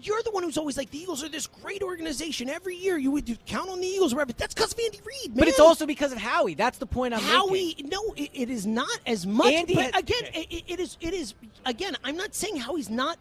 You're the one who's always like, the Eagles are this great organization. Every year you would count on the Eagles. Whatever. That's because of Andy Reid, man. But it's also because of Howie. That's the point I'm making. Howie, no, it is not as much. Andy but it is. Again, I'm not saying Howie's not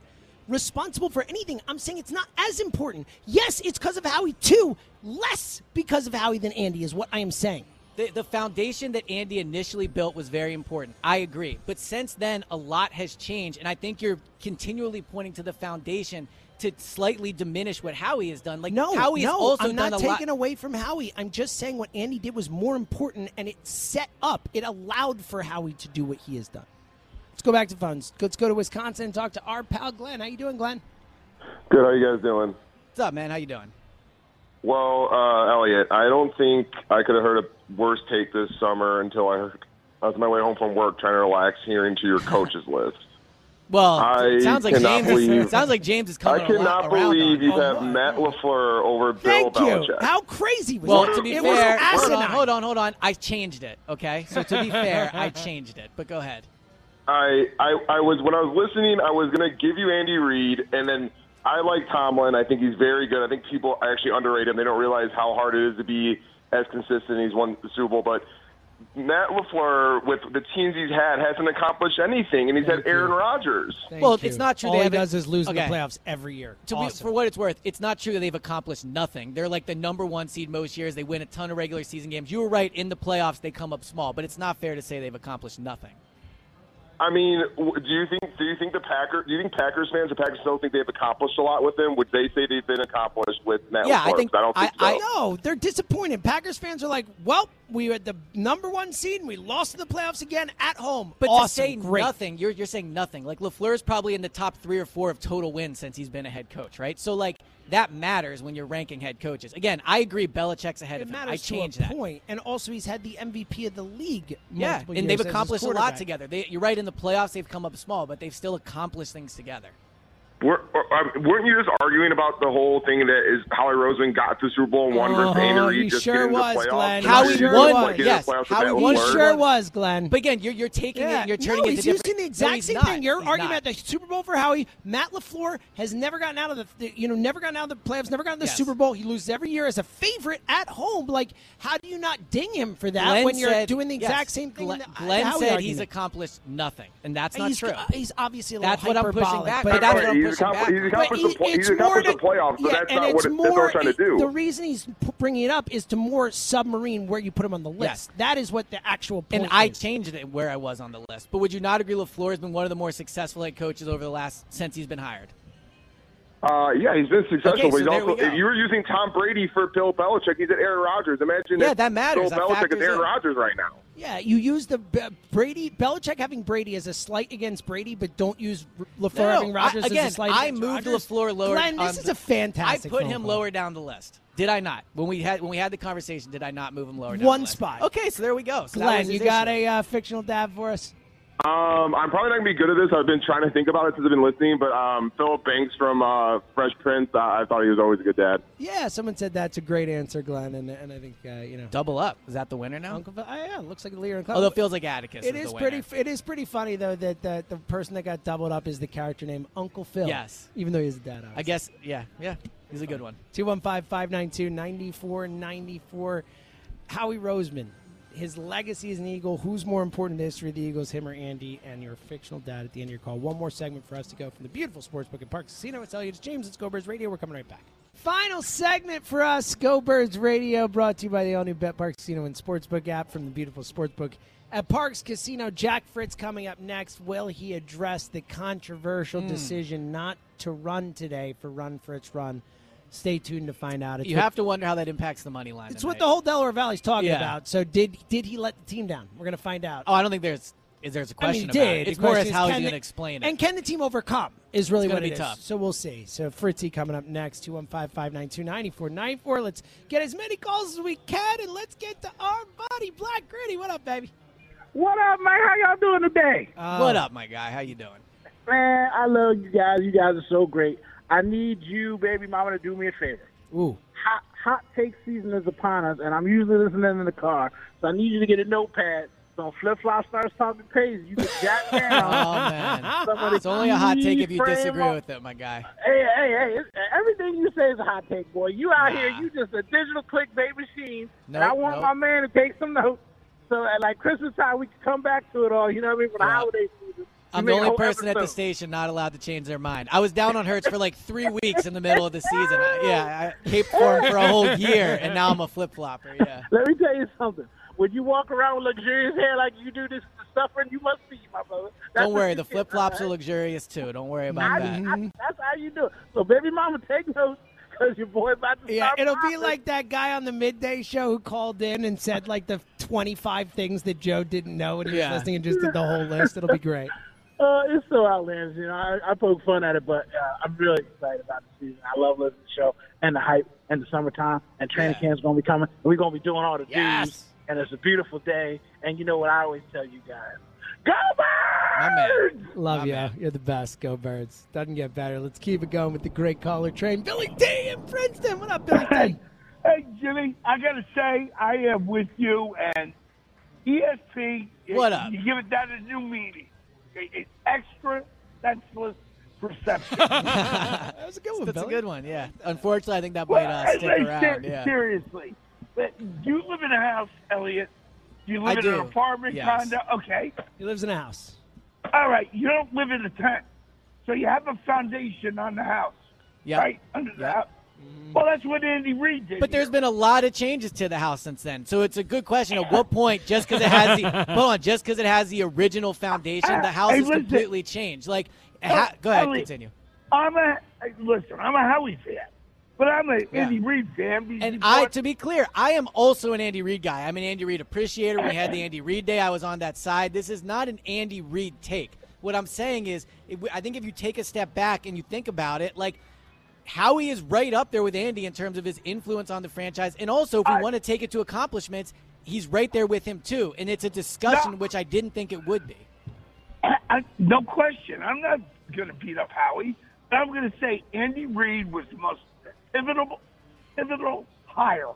responsible for anything. I'm saying it's not as important. Yes, it's because of Howie, too. Less because of Howie than Andy is what I am saying. The foundation that Andy initially built was very important. I agree. But since then, a lot has changed, and I think you're continually pointing to the foundation to slightly diminish what Howie has done. Like, Howie's also done a lot. I'm not taking away from Howie. I'm just saying what Andy did was more important, and it set up. It allowed for Howie to do what he has done. Let's go back to phones. Let's go to Wisconsin and talk to our pal, Glenn. How you doing, Glenn? Good. How you guys doing? What's up, man? How you doing? Well, Elliot, I don't think I could have heard a worse take this summer until I was on my way home from work trying to relax hearing to your coaches list. Well, it sounds like James is coming around. I cannot believe you have Matt LaFleur over Bill Belichick. Thank you. How crazy was that? Well, to be fair, hold on. I changed it, okay? So to be fair, I changed it, but go ahead. When I was listening, I was going to give you Andy Reid, and then – I like Tomlin. I think he's very good. I think people actually underrate him. They don't realize how hard it is to be as consistent. He's won the Super Bowl. But Matt LaFleur, with the teams he's had, hasn't accomplished anything, and he's had Aaron Rodgers. Well, it's not true. All he does is lose in the playoffs every year. For what it's worth, it's not true that they've accomplished nothing. They're like the number one seed most years. They win a ton of regular season games. You were right. In the playoffs, they come up small. But it's not fair to say they've accomplished nothing. I mean, do you think Packers fans or Packers don't think they've accomplished a lot with them? Would they say they've been accomplished with Matt LaFleur? I don't think so. I know. They're disappointed. Packers fans are like, well, we had the number one seed and we lost in the playoffs again at home. But nothing, you're saying nothing. Like, LaFleur's probably in the top 3 or 4 of total wins since he's been a head coach, right? So, like, that matters when you're ranking head coaches. Again, I agree Belichick's ahead of him. I changed that. Point. And also he's had the MVP of the league multiple years. And they've accomplished a lot together. You're right, in the playoffs they've come up small, but they've still accomplished things together. Weren't you just arguing about the whole thing that is Howie Roseman got to Super Bowl and won versus Andy just getting the playoffs? Glenn. Howie won, Glenn. But again, you're taking it and you're turning it to different. No, he's using the exact same thing. You're arguing about the Super Bowl for Howie. Matt LaFleur has never gotten out of the playoffs, never gotten the Super Bowl. He loses every year as a favorite at home. Like, how do you not ding him for that when you're doing the exact same thing? Glenn said he's accomplished nothing, and that's not true. He's obviously a little hyperbolic. That's what I'm pushing back. He's accomplished the playoffs, but that's not what they're trying to do. The reason he's bringing it up is to more submarine where you put him on the list. Yes. That is what the actual point is. And I changed it where I was on the list. But would you not agree LaFleur has been one of the more successful head coaches over the since he's been hired? Yeah, he's been successful. Okay, if you were using Tom Brady for Bill Belichick, he's at Aaron Rodgers. Imagine that matters. Bill Belichick is Aaron Rodgers right now. Yeah, you use the Belichick having Brady as a slight against Brady, but don't use LaFleur having Rodgers as a slight against Rodgers. Again, I moved LaFleur lower. Glenn, this is a fantastic I put him lower down the list. Did I not? When we had the conversation, did I not move him lower down the list? One spot. Okay, so there we go. So Glenn, you got a fictional dab for us? I'm probably not going to be good at this. I've been trying to think about it since I've been listening, but Philip Banks from Fresh Prince, I thought he was always a good dad. Yeah, someone said that's a great answer, Glenn, and I think, Double Up. Is that the winner now? Uncle Phil, yeah, it looks like Lear and Cloud. Although it feels like Atticus is the winner. It is pretty funny, though, that the person that got doubled up is the character named Uncle Phil. Yes. Even though he's a dad, obviously. I guess, yeah. He's a good one. 215-592-9494. Howie Roseman. His legacy as an Eagle, who's more important to the history of the Eagles, him or Andy, and your fictional dad at the end of your call. One more segment for us to go from the beautiful Sportsbook at Park Casino. It's Elliot, it's James, it's Go Birds Radio. We're coming right back. Final segment for us, Go Birds Radio, brought to you by the all-new Bet Park Casino and Sportsbook app from the beautiful Sportsbook at Parks Casino. Jack Fritz coming up next. Will he address the controversial decision not to run today for Run Fritz Run? Stay tuned to find out. You have to wonder how that impacts the money line. It's what the whole Delaware Valley's talking about. So did he let the team down? We're going to find out. Oh, I don't think there's a question about it. It's more as how he's going to explain it. And can the team overcome is really what it is. Tough. So we'll see. So Fritzy coming up next, 215-592-9494. Let's get as many calls as we can, and let's get to our buddy, Black Gritty. What up, baby? What up, Mike? How y'all doing today? What up, my guy? How you doing? Man, I love you guys. You guys are so great. I need you, baby mama, to do me a favor. Ooh. Hot take season is upon us, and I'm usually listening in the car, so I need you to get a notepad. So Flip Flop starts talking crazy, you can jot down. Oh, man. Somebody, it's only a hot take if you disagree with it, my guy. Hey. Everything you say is a hot take, boy. You out here, you just a digital clickbait machine. Nope, and I want my man to take some notes. So at like Christmas time, we can come back to it all, you know what I mean, for the holiday season. I'm the only person at the station not allowed to change their mind. I was down on Hurts for like 3 weeks in the middle of the season. I caped for him for a whole year, and now I'm a flip-flopper, yeah. Let me tell you something. When you walk around with luxurious hair like you do, this suffering you must be, my brother. Don't worry. The flip-flops are luxurious, too. Don't worry about that. That's how you do it. So, baby mama, take notes. Because your boy about to start. It'll be like that guy on the midday show who called in and said, like, the 25 things that Joe didn't know, and he was listening and just did the whole list. It'll be great. It's so outlandish. You know, I poke fun at it, but I'm really excited about the season. I love listening to the show and the hype and the summertime, and training camp's going to be coming. And we're going to be doing all the dudes, and it's a beautiful day. And you know what I always tell you guys. Go Birds! Love you. You're the best. Go Birds. Doesn't get better. Let's keep it going with the great caller train. Billy D in Princeton. What up, Billy D? Hey, Jimmy. I got to say, I am with you. And ESP, what up? You give it that a new meaning. It's extra senseless perception. That was a good one, Billy. That's a good one, yeah. Unfortunately, I think that might stick around. Seriously. But do you live in a house, Elliot? You live in an apartment, condo? Okay. He lives in a house. All right. You don't live in a tent. So you have a foundation on the house. Yeah. Right? Under the house. Well, that's what Andy Reid did. But there's been a lot of changes to the house since then. So it's a good question. At what point, just because it has the original foundation, the house is completely changed? Like, go ahead, continue. I'm a Howie fan. But I'm an Andy Reid fan. And to be clear, I am also an Andy Reid guy. I'm an Andy Reid appreciator. We had the Andy Reid day. I was on that side. This is not an Andy Reid take. What I'm saying is, I think if you take a step back and you think about it, like, Howie is right up there with Andy in terms of his influence on the franchise. And also, if we want to take it to accomplishments, he's right there with him, too. And it's a discussion, which I didn't think it would be. No question. I'm not going to beat up Howie. But I'm going to say Andy Reid was the most pivotal hire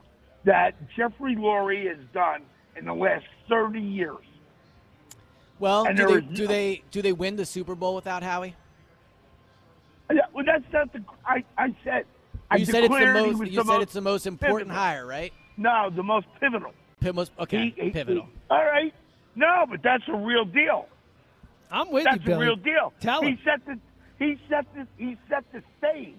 that Jeffrey Lurie has done in the last 30 years. Well, do they win the Super Bowl without Howie? Well, that's not the. I said. You said it's the most important hire, right? No, the most pivotal. Pivotal. All right. No, but that's a real deal. I'm with you, Billy. That's a real deal. Tell him. He set the stage.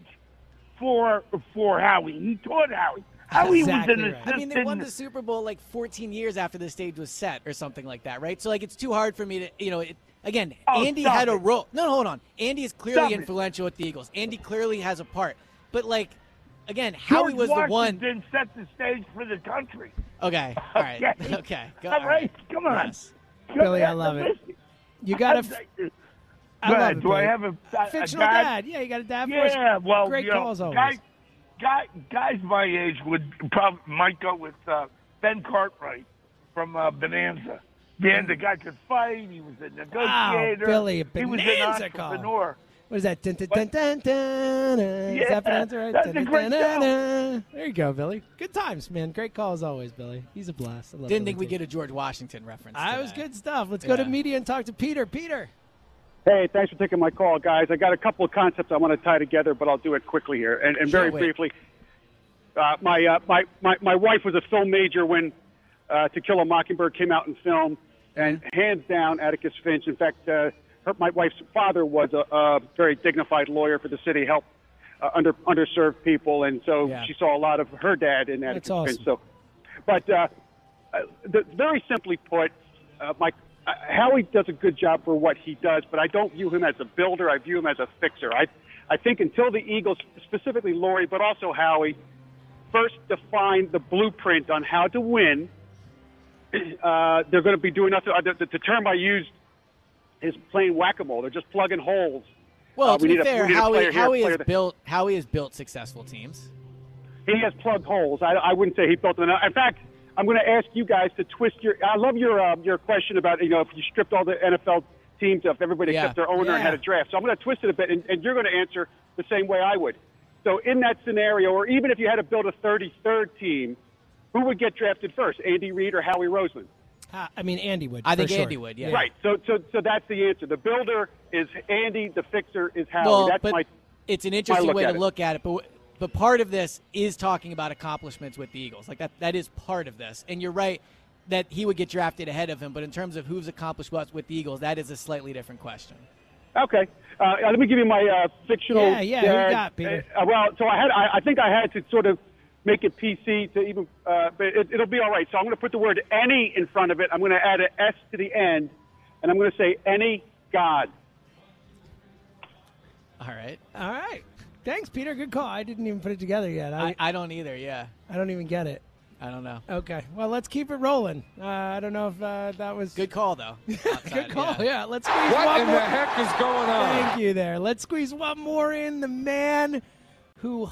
For Howie. He taught Howie. Howie was an assistant. I mean, they won the Super Bowl like 14 years after the stage was set or something like that, right? So, like, it's too hard for me to, you know, Andy had a role. No, hold on. Andy is clearly influential with the Eagles. Andy clearly has a part. But, like, again, Howie was the one. Washington set the stage for the country. Okay. All right. Okay. All right. Come on. Yes. Billy, I love it. You got to. I have a fictional dad? Yeah, you got a dad for us. Yeah, well, great calls always. Guys my age might go with Ben Cartwright from Bonanza. Man, the guy could fight. He was a negotiator. Wow, Billy, he was an entrepreneur. What is that? Dun, dun, dun, dun, dun, dun. Yeah, is that Bonanza? Right? That's a great show. There you go, Billy. Good times, man. Great calls always, Billy. He's a blast. I love Didn't Billy think we too. Get a George Washington reference. That was good stuff. Let's go to media and talk to Peter. Peter. Hey, thanks for taking my call, guys. I got a couple of concepts I want to tie together, but I'll do it quickly here and very briefly. My wife was a film major when To Kill a Mockingbird came out in film, and hands down, Atticus Finch. In fact, my wife's father was a very dignified lawyer for the city, helped underserved people, and so she saw a lot of her dad in Atticus Finch. So, but very simply put, Howie does a good job for what he does, but I don't view him as a builder. I view him as a fixer. I think until the Eagles, specifically Lurie, but also Howie, first define the blueprint on how to win, they're going to be doing nothing. The term I used is playing whack-a-mole. They're just plugging holes. Well, to be fair, Howie has built successful teams. He has plugged holes. I wouldn't say he built them. In fact, I'm going to ask you guys to twist your. I love your question about if you stripped all the NFL teams, if everybody except their owner and had a draft. So I'm going to twist it a bit, and you're going to answer the same way I would. So in that scenario, or even if you had to build a 33rd team, who would get drafted first, Andy Reid or Howie Roseman? I mean, Andy would. I think sure. Andy would, yeah. Right. So that's the answer. The builder is Andy. The fixer is Howie. Well, that's my It's an interesting way to look at it. But part of this is talking about accomplishments with the Eagles. Like, that is part of this. And you're right that he would get drafted ahead of him. But in terms of who's accomplished what with the Eagles, that is a slightly different question. Okay. Let me give you my fictional. Yeah, you got, Peter. I think I had to sort of make it PC to even, but it'll be all right. So I'm going to put the word any in front of it. I'm going to add an S to the end, and I'm going to say any God. All right. Thanks, Peter. Good call. I didn't even put it together yet. I don't either, yeah. I don't even get it. I don't know. Okay. Well, let's keep it rolling. I don't know if that was... Good call, though. Good call, yeah. Let's squeeze one more. What in the heck is going on? Thank you there. Let's squeeze one more in. The man who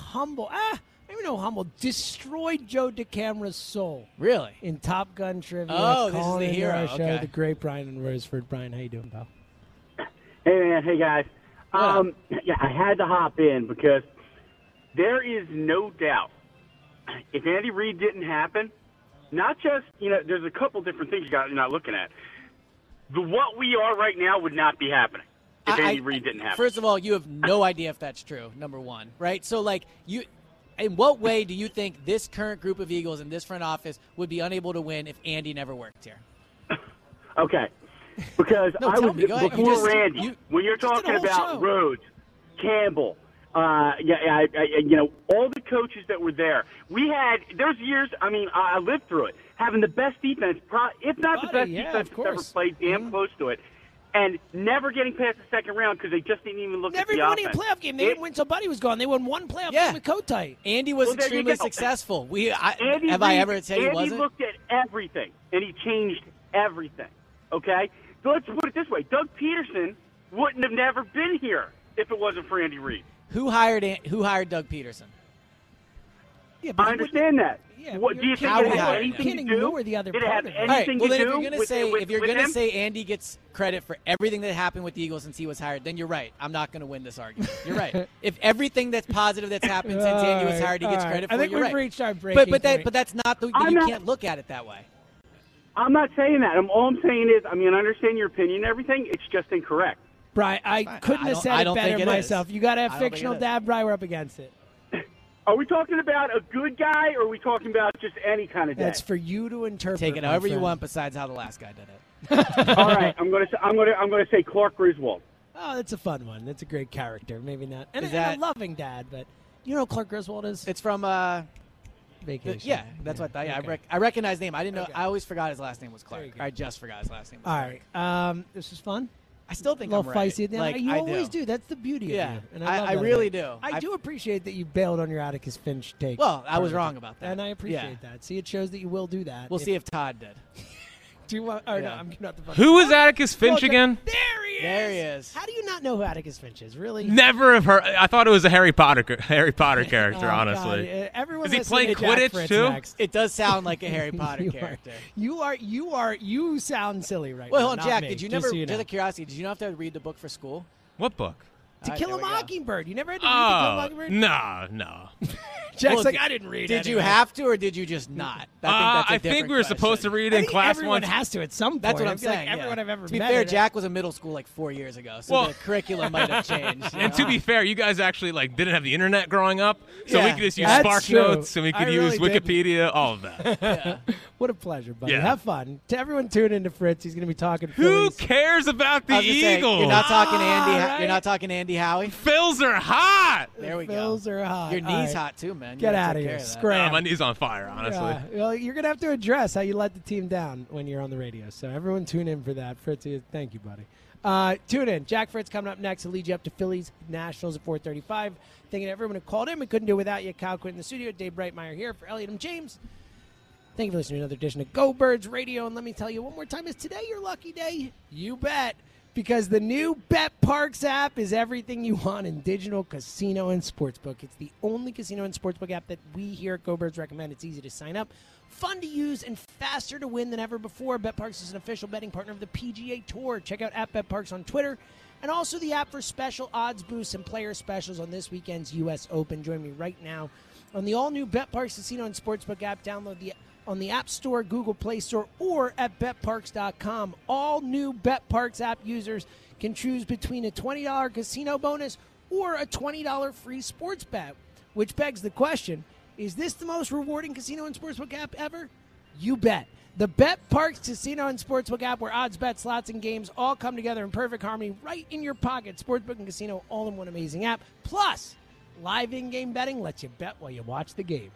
destroyed Joe DeCamera's soul. Really? In Top Gun trivia. Oh, this is the hero. Our show, the great Brian in Roseford. Brian, how you doing, pal? Hey, man. Hey, guys. Yeah, I had to hop in because there is no doubt if Andy Reid didn't happen, not just, there's a couple different things you're not looking at. What we are right now would not be happening. If Andy Reid didn't happen. First of all, you have no idea if that's true, number one, right? So, in what way do you think this current group of Eagles and this front office would be unable to win if Andy never worked here? Okay. Because no, when you're talking about show. Rhodes, Campbell, all the coaches that were there, there's years, I lived through it, having the best defense, if not the best defense that's ever played, damn close to it. And never getting past the second round because they just didn't even look at the offense. Never winning a playoff game. They didn't win until Buddy was gone. They won one playoff game with Kotite. Andy was extremely successful. Andy wasn't? Andy looked at everything, and he changed everything, okay? So let's put it this way. Doug Pederson wouldn't have never been here if it wasn't for Andy Reid. Who hired Doug Pederson? Yeah, I understand that. Yeah, do you think it had anything to do? If you're going to say Andy gets credit for everything that happened with the Eagles since he was hired, then you're right. I'm not going to win this argument. You're right. If everything that's positive that's happened since Andy was hired, he gets credit for it. I think we've reached our breaking point. But that's not you can't look at it that way. I'm not saying that. All I'm saying is, I understand your opinion and everything. It's just incorrect. Bri, I couldn't have said it better myself. You got to have fictional dad, Bri. We're up against it. Are we talking about a good guy, or are we talking about just any kind of dad? That's for you to interpret. Take it however you want, besides how the last guy did it. All right, I'm going to say Clark Griswold. Oh, that's a fun one. That's a great character. Maybe not. And a loving dad, but you know who Clark Griswold is? It's from Vacation. That's what I thought. Yeah, okay. I recognize his name. I didn't know. Okay. I always forgot his last name was Clark. I just forgot his last name. All right, this is fun. I still think I'm right. A little feisty. I always do. That's the beauty of you. And I really do. I do appreciate that you bailed on your Atticus Finch take. Well, I was wrong about that. And I appreciate that. See, it shows that you will do that. We'll see if Todd did. No, I'm not the fucking Who is Atticus Finch again? There he is. How do you not know who Atticus Finch is, really? Never have heard. I thought it was a Harry Potter character, honestly. Is he playing Quidditch, too? Next. It does sound like a Harry Potter character. You sound silly right now. Well, Jack, did you never, just out of curiosity, did you not have to read the book for school? What book? To Kill a Mockingbird. You never had to read To Kill a Mockingbird? No. Jack's I didn't read it. Did you have to, or did you just not? I think we were supposed to read it in class everyone once. Everyone has to at some point. That's what I'm saying. Everyone I've ever met. To be fair, Jack was in middle school 4 years ago, so the curriculum might have changed. And to be fair, you guys actually didn't have the internet growing up, so we could just use SparkNotes, and we could use Wikipedia, all of that. Yeah. What a pleasure, buddy. Yeah. Have fun. To everyone, tune into Fritz. He's going to be talking Phillies. Who cares about the Eagles? You're not talking Andy. You're not talking Andy Howie. Phils are hot. There we go. Phils are hot. Your knee's hot too, man. Get out of here. Scram. My knee's on fire, honestly. Yeah. Well, you're going to have to address how you let the team down when you're on the radio. So everyone tune in for that. Fritz, thank you, buddy. Tune in. Jack Fritz coming up next to lead you up to Phillies Nationals at 4:35. Thanking everyone who called in. We couldn't do it without you. Kyle Quinn in the studio. Dave Brightmeyer here for Elliot and James. Thank you for listening to another edition of Go Birds Radio. And let me tell you one more time, is today your lucky day? You bet. Because the new Bet Parks app is everything you want in digital casino and sportsbook. It's the only casino and sportsbook app that we here at Go Birds recommend. It's easy to sign up, fun to use, and faster to win than ever before. BetParks is an official betting partner of the PGA Tour. Check out @BetParks on Twitter, and also the app for special odds boosts and player specials on this weekend's U.S. Open. Join me right now on the all-new BetParks Casino and Sportsbook app. Download the on the App Store, Google Play Store, or at BetParks.com. All new BetParks app users can choose between a $20 casino bonus or a $20 free sports bet, which begs the question, is this the most rewarding casino and sportsbook app ever? You bet. The BetParks Casino and Sportsbook app, where odds, bets, slots, and games all come together in perfect harmony right in your pocket. Sportsbook and casino all in one amazing app. Plus, live in-game betting lets you bet while you watch the game.